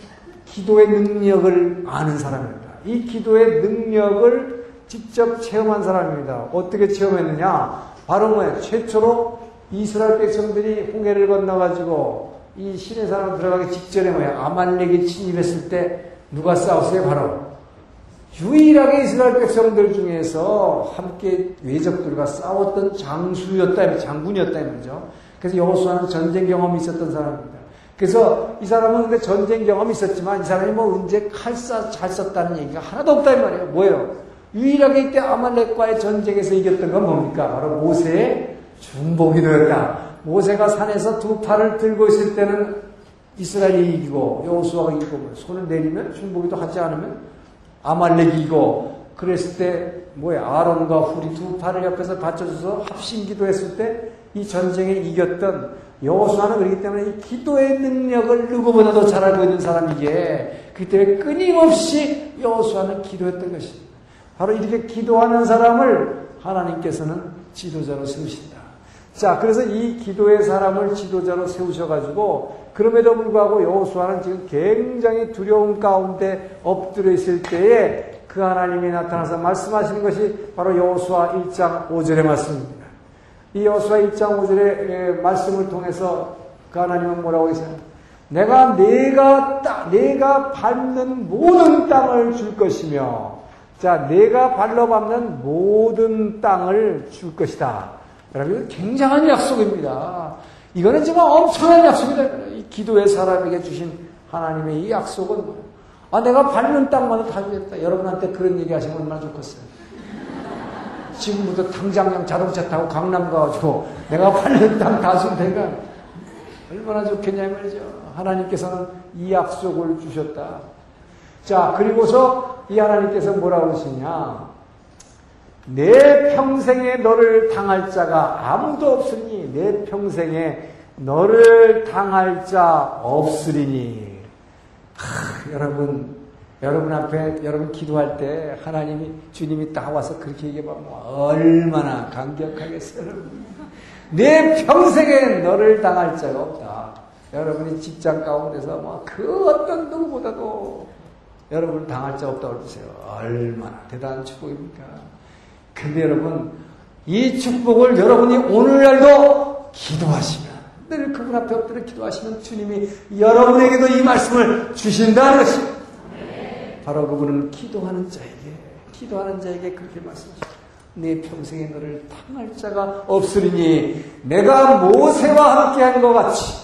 기도의 능력을 아는 사람입니다. 이 기도의 능력을 직접 체험한 사람입니다. 어떻게 체험했느냐? 바로 뭐예요? 최초로 이스라엘 백성들이 홍해를 건너가지고 이 신의 산으로 들어가기 직전에 뭐예요? 아말렉이 침입했을 때 누가 싸웠어요? 바로 유일하게 이스라엘 백성들 중에서 함께 외적들과 싸웠던 장수였다, 장군이었다 이거죠. 그래서 여호수아는 전쟁 경험이 있었던 사람입니다. 그래서 이 사람은 근데 전쟁 경험이 있었지만 이 사람이 뭐 언제 잘 썼다는 얘기가 하나도 없다 이 말이에요. 뭐예요? 유일하게 이때 아말렉과의 전쟁에서 이겼던 건 뭡니까? 바로 모세의 중보기도였다. 모세가 산에서 두 팔을 들고 있을 때는 이스라엘이 이기고 여호수아가 이기고, 손을 내리면 중보기도 하지 않으면 아말렉이 이기고, 그랬을 때 뭐예요? 아론과 훌이 두 팔을 옆에서 받쳐줘서 합심기도 했을 때 이 전쟁에 이겼던 여호수아는 그렇기 때문에 이 기도의 능력을 누구보다도 잘 알고 있는 사람이기에, 그렇기 때문에 끊임없이 여호수아는 기도했던 것입니다. 바로 이렇게 기도하는 사람을 하나님께서는 지도자로 세우신다. 자, 그래서 이 기도의 사람을 지도자로 세우셔가지고, 그럼에도 불구하고 여호수아는 지금 굉장히 두려움 가운데 엎드려 있을 때에 그 하나님이 나타나서 말씀하시는 것이 바로 여호수아 1장 5절의 말씀입니다. 이 여호수아 1장 5절의 말씀을 통해서 그 하나님은 뭐라고 했어요? 내가 밟는 모든 땅을 줄 것이며, 자, 내가 발로 밟는 모든 땅을 줄 것이다. 여러분, 굉장한 약속입니다. 이거는 정말 엄청난 약속이다. 이 기도의 사람에게 주신 하나님의 이 약속은 뭐예요? 아, 내가 밟는 땅만을 다 주겠다. 여러분한테 그런 얘기 하시면 얼마나 좋겠어요. 지금부터 당장 자동차 타고 강남 가가지고 내가 밟는 땅 다 주면 되니까 얼마나 좋겠냐 말이죠. 하나님께서는 이 약속을 주셨다. 자, 그리고서 이 하나님께서 뭐라고 그러시냐? 내 평생에 너를 당할 자가 아무도 없으니 내 평생에 너를 당할 자 없으리니. 여러분 앞에, 여러분 기도할 때 하나님이, 주님이 딱 와서 그렇게 얘기해보면 얼마나 감격하겠어요, 여러분. 내 평생에 너를 당할 자가 없다. 여러분이 직장 가운데서 뭐 그 어떤 누구보다도 여러분을 당할 자 없다고 해주세요. 얼마나 대단한 축복입니까? 근데 여러분, 이 축복을 여러분이 오늘날도 기도하시면, 늘 그분 앞에 엎드려 기도하시면 주님이 여러분에게도 이 말씀을 주신다는 것입니다. 바로 그분은 기도하는 자에게 그렇게 말씀하십니다. 내 평생에 너를 당할 자가 없으리니 내가 모세와 함께 한 것 같이,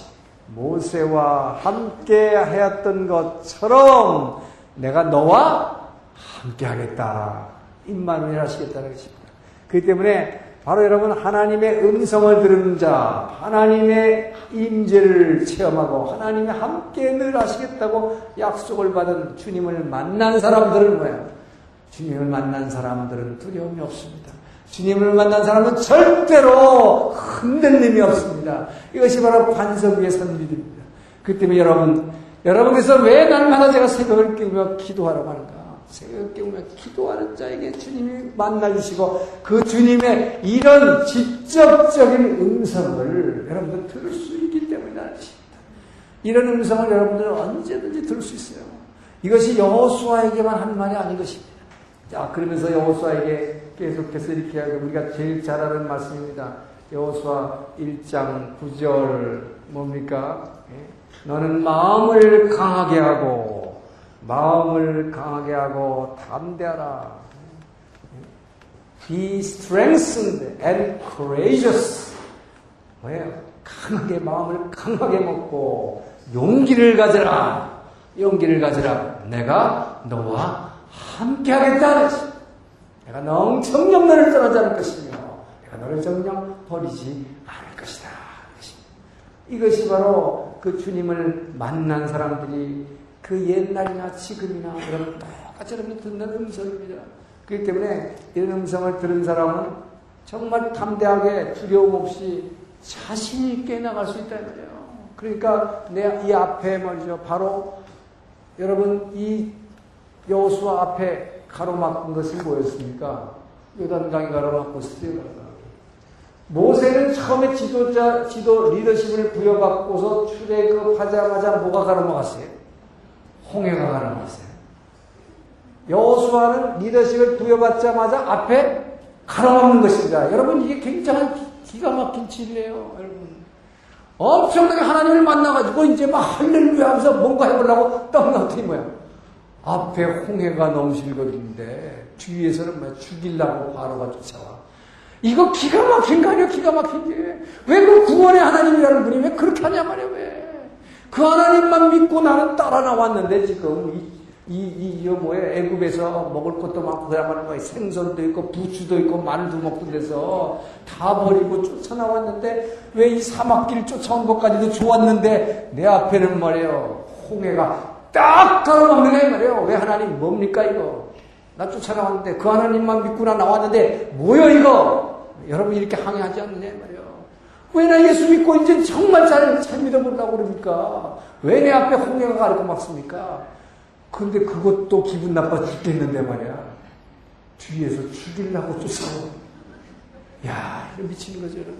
모세와 함께 하였던 것처럼 내가 너와 함께 하겠다. 임마누엘 하시겠다는 것입니다. 그렇기 때문에 바로 여러분, 하나님의 음성을 들은 자, 하나님의 임재를 체험하고 하나님의 함께 늘 하시겠다고 약속을 받은 주님을 만난 사람들은 뭐예요? 주님을 만난 사람들은 두려움이 없습니다. 주님을 만난 사람은 절대로 흔들림이 없습니다. 이것이 바로 반석 위에 선 믿음입니다. 그 때문에 여러분께서 왜 날마다 제가 새벽을 깨우며 기도하라고 하는가? 새벽 깨우며 기도하는 자에게 주님이 만나주시고 그 주님의 이런 직접적인 음성을 여러분들 들을 수 있기 때문이라는 것입니다. 이런 음성을 여러분들은 언제든지 들을 수 있어요. 이것이 여호수아에게만 한 말이 아닌 것입니다. 자, 그러면서 여호수아에게 계속해서 이렇게 우리가 제일 잘 아는 말씀입니다. 여호수아 1장 9절 뭡니까? 너는 마음을 강하게 하고 담대하라. Be strengthened and courageous. 뭐예요? 강하게 마음을 강하게 먹고 용기를 가져라. 용기를 가져라. 내가 너와 함께 하겠다. 내가 너는 정녕 너를 떠나지 않을 것이며 내가 너를 정녕 버리지 않을 것이다. 이것이 바로 그 주님을 만난 사람들이 그 옛날이나 지금이나 여러분 똑같이 듣는 음성입니다. 그렇기 때문에 이런 음성을 들은 사람은 정말 담대하게 두려움 없이 자신 있게 나갈 수 있다는 거예요. 그러니까 내 이 앞에 말이죠. 바로 여러분 이 여호수아 앞에 가로막은 것은 뭐였습니까? 요단강이 가로막고 스티어가 모세는 처음에 지도 리더십을 부여받고서 출애굽하자마자 뭐가 가로막았어요? 홍해가 가로막았어요. 여호수아는 리더십을 부여받자마자 앞에 가로막는 것입니다. 여러분 이게 굉장한 기가 막힌 진리예요. 여러분 엄청나게 하나님을 만나가지고 이제 막 할렐루야 하면서 뭔가 해보려고 떠나더니 뭐야? 앞에 홍해가 넘실거리는데 뒤에서는 뭐야? 죽이려고 바로가 쫓아와. 이거 기가 막힌 거 아니야? 기가 막힌 게. 왜 그 구원의 하나님이라는 분이 왜 그렇게 하냐 말이야? 왜 그 하나님만 믿고 나는 따라 나왔는데 지금 뭐야? 애굽에서 먹을 것도 많고 그야말로 뭐 생선도 있고 부추도 있고 만두 먹던 데서 다 버리고 쫓아나왔는데 왜 이 사막길 쫓아온 것까지도 좋았는데 내 앞에는 말이에요. 홍해가 딱 가로막는 거야 말이에요. 왜 하나님 뭡니까 이거? 나 쫓아나왔는데 그 하나님만 믿구나 나왔는데 뭐여 이거? 여러분 이렇게 항의하지 않느냐 말이에요. 왜 나 예수 믿고 이제 정말 잘 믿어보려고 그러니까 왜 내 앞에 홍해가 가르고 막습니까? 근데 그것도 기분 나빠 죽겠는데 말이야. 뒤에서 죽이려고 쫓아오. 야, 이거 미치는 거죠, 여러분.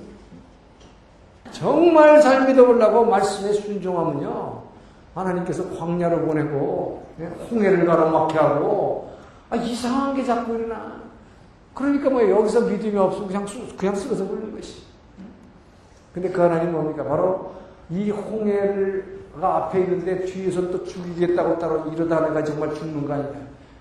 정말 잘 믿어보려고 말씀에 순종하면요. 하나님께서 광야를 보내고, 홍해를 가로막게 하고, 아, 이상한 게 자꾸 일어나. 그러니까 뭐 여기서 믿음이 없으면 그냥 쓰러져 버리는 것이. 근데 그 하나님은 뭡니까? 바로 이 홍해가 앞에 있는데 뒤에서 또 죽이겠다고 따로 이러다 내가 정말 죽는 거 아닌가.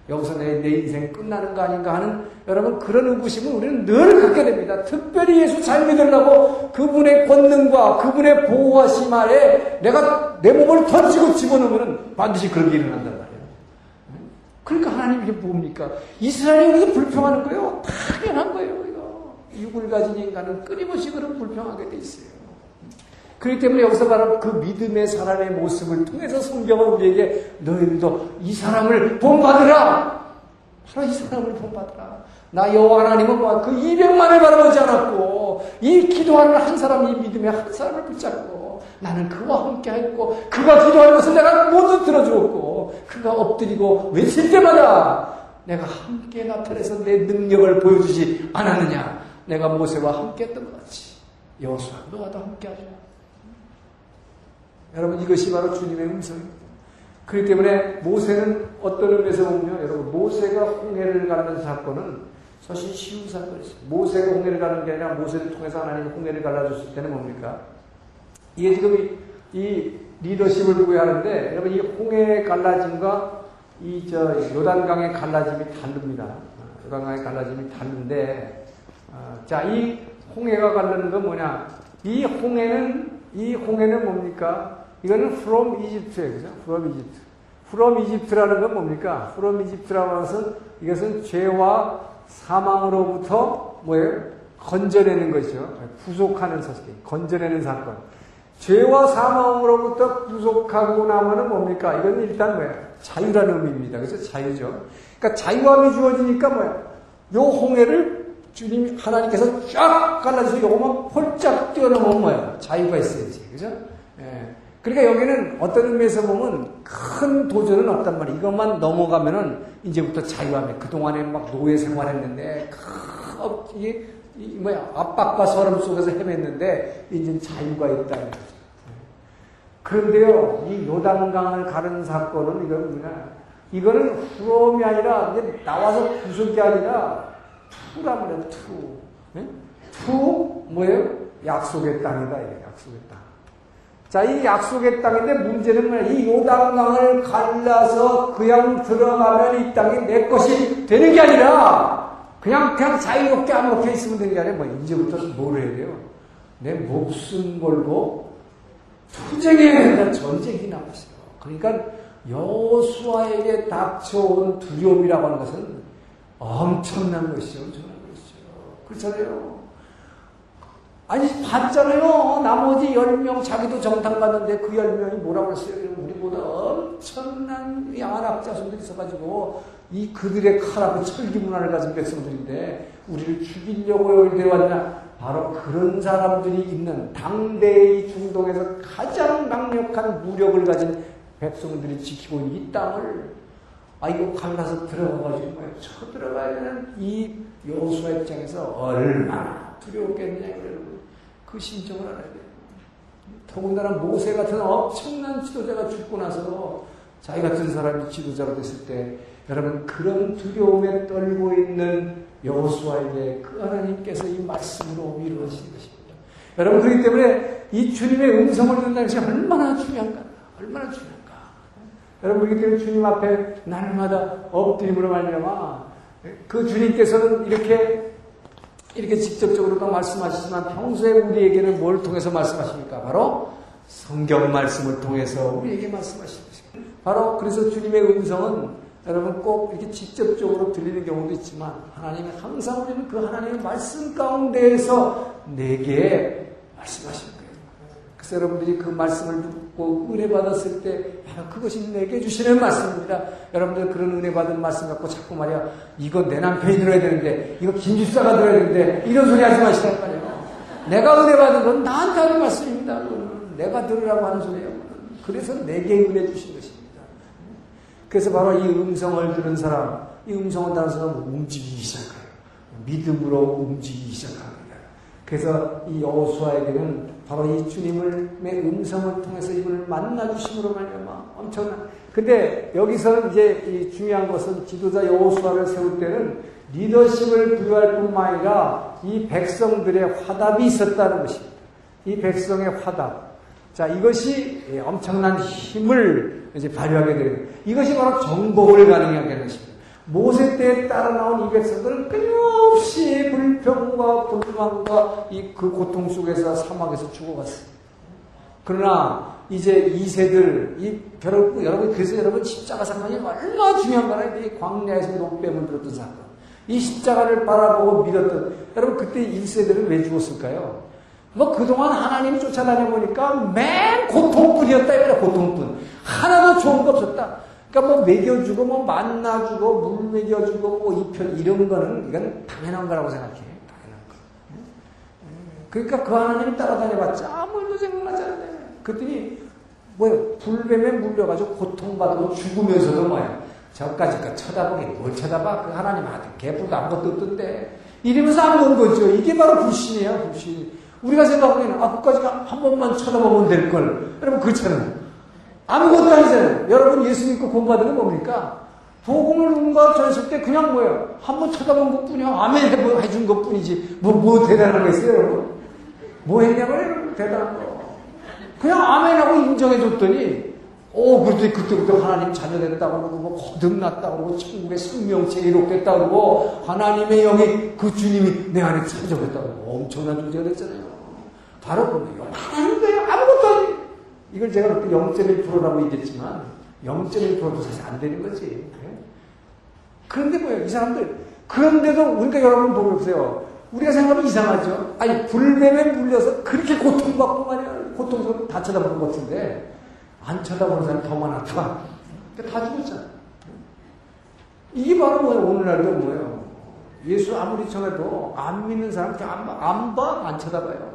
여기서 내 인생 끝나는 거 아닌가 하는 여러분 그런 의구심은 우리는 늘 갖게 됩니다. 특별히 예수 잘 믿으려고 그분의 권능과 그분의 보호하심 아래 내가 내 몸을 던지고 집어넣으면 반드시 그런 게 일어난단 말이에요. 그러니까 하나님 이게 뭡니까? 이스라엘이 그래서 불평하는 거예요. 당연한 거예요. 이거. 육을 가진 인간은 끊임없이 그런 불평하게 돼 있어요. 그렇기 때문에 여기서 말하는 그 믿음의 사람의 모습을 통해서 성경은 우리에게 너희들도 이 사람을 본받으라. 바로 이 사람을 본받으라. 나 여호와 하나님은 그 200만을 바라보지 않았고 이 기도하는 한 사람이 믿음의 한 사람을 붙잡고 나는 그와 함께 했고 그가 기도하는 것을 내가 모두 들어주었고 그가 엎드리고 외칠 때마다 내가 함께 나타내서 내 능력을 보여주지 않았느냐. 내가 모세와 함께 했던 것 같이 여호수아 너와도 함께 하자. 여러분 이것이 바로 주님의 음성입니다. 그렇기 때문에 모세는 어떤 의미에서 보면 여러분 모세가 홍해를 가르는 사건은 사실 쉬운 사건이었어요. 모세가 홍해를 가는 게 아니라 모세를 통해서 하나님이 홍해를 갈라줬을 때는 뭡니까? 이게 지금 이 리더십을 부여하는데 여러분 이 홍해의 갈라짐과 이 요단강의 갈라짐이 다릅니다. 요단강의 갈라짐이 다른데 자, 이 홍해가 갈르는 건 뭐냐? 이 홍해는 뭡니까? 이거는 from Egypt예요. 그죠? from Egypt. from Egypt라는 건 뭡니까? from Egypt라는 것은 이것은 죄와 사망으로부터 뭐예요? 건져내는 것이죠. 구속하는 사건. 건져내는 사건. 죄와 사망으로부터 구속하고 나면은 뭡니까? 이건 일단 뭐예요? 자유라는 의미입니다. 그래서 자유죠. 그러니까 자유함이 주어지니까 뭐예요? 요 홍해를 주님이 하나님께서 쫙 갈라져서 요것만 폴짝 뛰어넘으면 뭐예요? 자유가 있어야지. 그죠? 예. 그러니까 여기는 어떤 의미에서 보면 큰 도전은 없단 말이에요. 이것만 넘어가면은 이제부터 자유함에 그동안에 막 노예 생활했는데, 압박과 서름 속에서 헤맸는데, 이제 자유가 있다는 거죠. 그런데요, 이 요단강을 가른 사건은 이건 뭐냐? 이거는 후롬이 아니라, 이제 나와서 구속이 아니라, 투라고 해요, 투. 네? 투, 뭐예요? 약속의 땅이다, 이게 약속의 땅. 자, 이 약속의 땅인데 문제는 뭐냐? 이 요단강을 갈라서 그냥 들어가면 이 땅이 내 것이 되는 게 아니라 그냥 자유롭게 안 먹혀 있으면 되는 게 아니라 뭐 이제부터는 뭘 해야 돼요? 내 목숨 걸고 투쟁해야 된다. 전쟁이 나왔어요. 그러니까 여호수아에게 닥쳐온 두려움이라고 하는 것은 엄청난 것이죠. 엄청난 것이죠. 그렇잖아요. 아니 봤잖아요. 나머지 10명 자기도 정탐 갔는데 그 10명이 뭐라고 그랬어요? 우리보다 엄청난 안압자손들이 있어가지고 이 그들의 칼하고 철기 문화를 가진 백성들인데 우리를 죽이려고 여기 데려왔냐. 바로 그런 사람들이 있는 당대의 중동에서 가장 강력한 무력을 가진 백성들이 지키고 있는 이 땅을 아 이거 갈라서 들어가가지고 쳐들어가야 되는 이 여호수아 입장에서 얼마나 두려웠겠냐. 그 심정을 알아야 돼요. 더군다나 모세 같은 엄청난 지도자가 죽고 나서 자기 같은 사람이 지도자로 됐을 때 여러분 그런 두려움에 떨고 있는 여호수아에게 그 하나님께서 이 말씀으로 위로하시는 것입니다. 여러분 그렇기 때문에 이 주님의 음성을 듣는다는 것이 얼마나 중요한가. 얼마나 중요한가. 여러분 그렇기 때문에 주님 앞에 날마다 엎드림으로 말미암아 그 주님께서는 이렇게 직접적으로 딱 말씀하시지만 평소에 우리에게는 뭘 통해서 말씀하십니까? 바로 성경 말씀을 통해서 우리에게 말씀하시는 것입니다. 바로 그래서 주님의 음성은 여러분 꼭 이렇게 직접적으로 들리는 경우도 있지만 하나님은 항상 우리는 그 하나님의 말씀 가운데에서 내게 말씀하시는 거예요. 그래서 여러분들이 그 말씀을 듣고 은혜 받았을 때 바로 그것이 내게 주시는 말씀입니다. 여러분들 그런 은혜 받은 말씀 갖고 자꾸 말이야 이거 내 남편이 들어야 되는데 이거 김집사가 들어야 되는데 이런 소리 하지 마시란 말이에요. 내가 은혜 받은 건 나한테 하는 말씀입니다. 그건 내가 들으라고 하는 소리예요. 그래서 내게 은혜 주신 것입니다. 그래서 바로 이 음성을 들은 사람, 이 음성을 다른 사람은 움직이기 시작해요. 믿음으로 움직이기 시작합니다. 그래서 이 여호수아에게는 바로 이 주님의 음성을 통해서 이분을 만나주심으로 말미암아 엄청난. 근데 여기서 이제 이 중요한 것은 지도자 여호수아를 세울 때는 리더십을 부여할 뿐만 아니라 이 백성들의 화답이 있었다는 것입니다. 이 백성의 화답. 자, 이것이 엄청난 힘을 이제 발휘하게 되는 이것이 바로 정복을 가능하게 하는 것입니다. 모세 때에 따라 나온 이 백성들은 끊임없이 불평과 불만과 그 고통 속에서 사막에서 죽어갔어요. 그러나 이제 여러분 그래서 여러분 십자가 사건이 얼마나 중요한가요? 이 광야에서 노뱀을 들었던 사건, 이 십자가를 바라보고 믿었던 여러분 그때 2세들은 왜 죽었을까요? 뭐 그동안 하나님 쫓아다녀보니까 맨 고통뿐이었다 이거야. 고통뿐 하나도 좋은 거 없었다. 그러니까 뭐 먹여주고 뭐 만나주고 물 먹여주고 뭐 이편 이런 거는 이건 당연한 거라고 생각해. 당연한 거. 그러니까 그 하나님 따라다녀봤자 아무 일도 생각나지 않아요. 그랬더니 뭐예요? 불뱀에 물려가지고 고통받고 죽으면서도 뭐야? 저까지 쳐다보게 뭘 쳐다봐? 그 하나님 아들 개뿔도 아무것도 없던데 이러면서 안 본 거죠. 이게 바로 불신이에요. 불신. 우리가 생각하기에는 그까지가 한 번만 쳐다보면 될걸. 여러분 그렇잖아요. 아무것도 아니잖아요. 여러분 예수 믿고 구원받는 건 뭡니까? 복음을 누군가 전했을 때 그냥 뭐예요? 한 번 쳐다본 것뿐이야. 아멘 해준 것뿐이지. 뭐 대단한 거 있어요 여러분? 뭐 했냐고요? 대단한 거. 그냥 아멘하고 인정해줬더니 그랬더니 그때부터 하나님 자녀됐다고 그러고 뭐 거듭났다고 그러고 천국의 생명체 이롭겠다고 그러고 하나님의 영이 그 주님이 내 안에 찾아오겠다고 그러고 엄청난 존재가 됐잖아요. 바로 그거예요. 하나님도요. 아무것도 아니에요. 이걸 제가 0.1%라고 얘기했지만 0.1%도 사실 안 되는 거지. 그런데 뭐예요? 이 사람들. 그런데도 우리가 여러분 보고 보세요. 우리가 생각하면 이상하죠. 아니 불뱀에 물려서 그렇게 고통받고 말이야. 고통스럽게 다 쳐다보는 것 같은데 안 쳐다보는 사람이 더 많았다. 그러니까 다 죽었잖아. 이게 바로 뭐예요? 오늘날도 뭐예요? 예수 아무리 전해도 안 믿는 사람한테 안 쳐다봐요.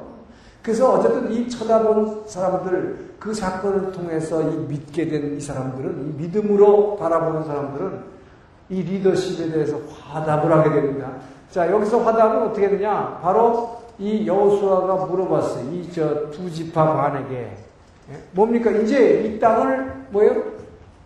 그래서 어쨌든 이 쳐다본 사람들, 그 사건을 통해서 이 믿게 된 이 사람들은, 이 믿음으로 바라보는 사람들은 이 리더십에 대해서 화답을 하게 됩니다. 자, 여기서 화답은 어떻게 되냐? 바로 이 여호수아가 물어봤어요. 이 두 지파 반에게. 뭡니까? 이제 이 땅을 뭐예요?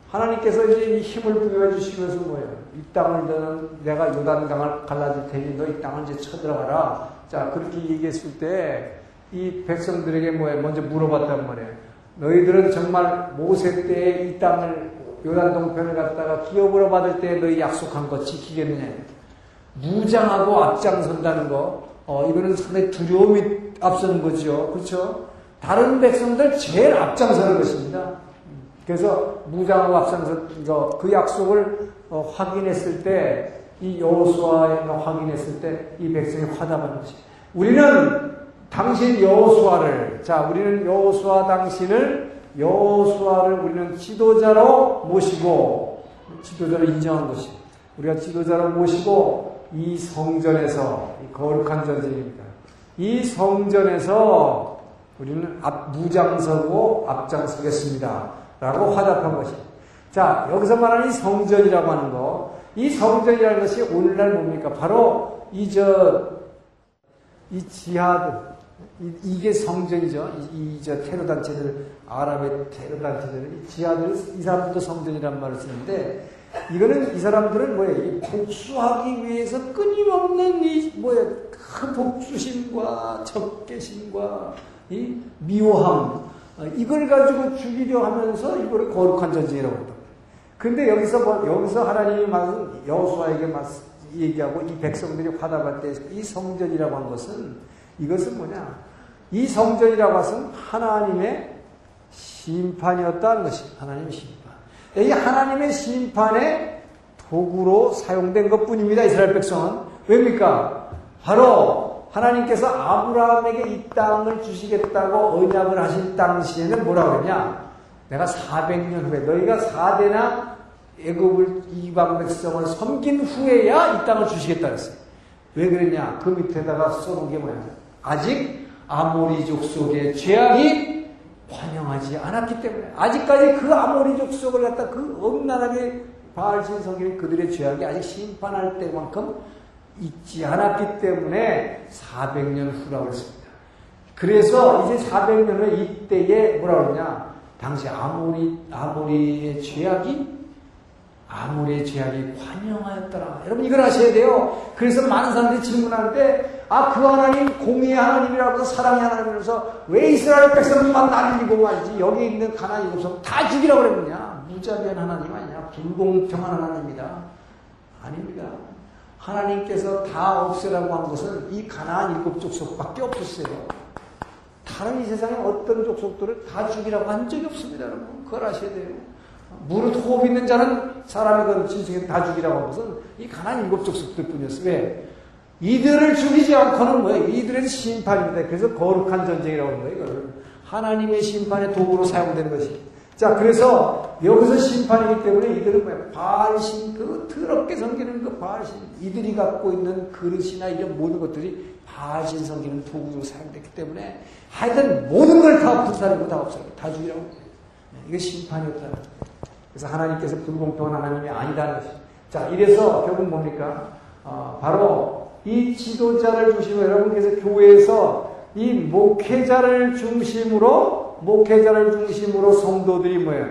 하나님께서 이제 이 힘을 부여해 주시면서 뭐예요? 이 땅을 내가 요단강을 갈라줄 테니 너 이 땅을 이제 쳐들어가라. 자, 그렇게 얘기했을 때 이 백성들에게 뭐예요? 먼저 물어봤단 말이에요. 너희들은 정말 모세 때 이 땅을 요단 동편을 갖다가 기업으로 받을 때 너희 약속한 거 지키겠느냐? 무장하고 앞장선다는 거, 이거는 상당히 두려움이 앞서는 거죠. 그렇죠? 다른 백성들 제일 앞장서는 것입니다. 그래서 무장하고 앞장서 그 약속을 확인했을 때, 이 여호수아가 확인했을 때 이 백성이 화답하는 것이. 우리는 당신 여호수아를, 우리는 여호수아 당신을, 여호수아를 우리는 지도자로 모시고, 지도자로 인정한 것이. 우리가 지도자로 모시고 이 성전에서, 이 거룩한 전쟁입니다. 이 성전에서 우리는 무장서고 앞장서겠습니다. 라고 화답한 것이. 자, 여기서 말하는 이 성전이라고 하는 거, 이 성전이라는 것이 오늘날 뭡니까? 바로 이 지하드, 이게 성전이죠. 테러단체들, 아랍의 테러단체들, 이 지하들, 이 사람들도 성전이란 말을 쓰는데, 이거는 이 사람들은 뭐예요? 복수하기 위해서 끊임없는 큰 복수심과 적개심과 이 미워함, 이걸 가지고 죽이려 하면서 이거를 거룩한 전쟁이라고 합니다. 근데 여기서 하나님이 여호수아에게 얘기하고 이 백성들이 화답할 때 이 성전이라고 한 것은, 이것은 뭐냐? 이 성전이라고 하면 하나님의 심판이었다는 것입니다. 하나님의 심판. 이 하나님의 심판의 도구로 사용된 것 뿐입니다. 이스라엘 백성은. 왜입니까? 바로 하나님께서 아브라함에게 이 땅을 주시겠다고 언약을 하신 당시에는 뭐라고 했냐? 내가 400년 후에, 너희가 4대나 애굽을, 이방 백성을 섬긴 후에야 이 땅을 주시겠다 그랬어요. 왜 그랬냐? 그 밑에다가 써놓은 게 뭐냐? 아직 아모리족 속의 죄악이 관영하지 않았기 때문에, 아직까지 그 아모리족 속을 갖다 그 엄난하게 바알신성이 그들의 죄악이 아직 심판할 때만큼 있지 않았기 때문에 400년 후라고 했습니다. 그래서 이제 400년 후에 이때에 뭐라고 그러냐? 당시 아모리의 죄악이, 아모리의 죄악이 관영하였더라. 여러분, 이걸 아셔야 돼요. 그래서 많은 사람들이 질문할 때, 그 하나님, 공의의 하나님이라고 해서 사랑의 하나님이라서 왜 이스라엘 백성만 날리고 말이지, 여기 있는 가나안 이웃을 다 죽이라고 그랬느냐? 무자비한 하나님 아니냐? 불공평한 하나님이다. 아닙니다. 하나님께서 다 없애라고 한 것은 이 가나안 7족속밖에 없었어요. 다른 이 세상에 어떤 족속들을 다 죽이라고 한 적이 없습니다, 여러분. 그걸 아셔야 돼요. 무릇 호흡 있는 자는 사람의 진승에 다 죽이라고 한 것은 이 가나안 7족속들 뿐이었어요. 왜? 이들을 죽이지 않고는 뭐예요? 이들은 심판입니다. 그래서 거룩한 전쟁이라고 하는 거예요, 이거를. 하나님의 심판의 도구로 사용되는 것이. 자, 그래서 여기서 심판이기 때문에 이들은 뭐예요? 바알신, 그 더럽게 섬기는 그 바알신, 이들이 갖고 있는 그릇이나 이런 모든 것들이 바알신 섬기는 도구로 사용됐기 때문에 하여튼 모든 걸 다 불사르고 다 없애고 다 죽이라고. 이게 심판이었다. 그래서 하나님께서 불공평한 하나님이 아니다는 것입니다. 자, 이래서 결국 뭡니까? 바로 이 지도자를 중심으로, 여러분께서 교회에서 이 목회자를 중심으로 성도들이 뭐예요?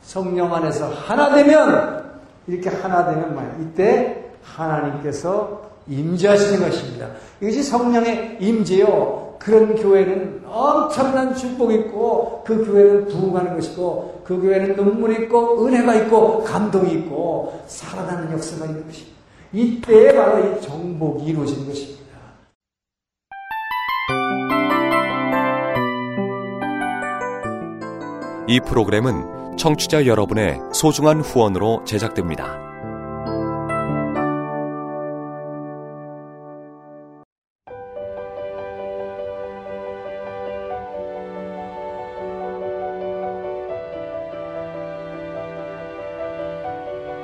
성령 안에서 하나 되면 뭐예요? 이때 하나님께서 임재하시는 것입니다. 이것이 성령의 임재요. 그런 교회는 엄청난 축복이 있고, 그 교회는 부흥하는 것이고, 그 교회는 눈물이 있고, 은혜가 있고, 감동이 있고, 살아나는 역사가 있는 것입니다. 이때에 바로 이 정복이 이루어지는 것입니다. 이 프로그램은 청취자 여러분의 소중한 후원으로 제작됩니다.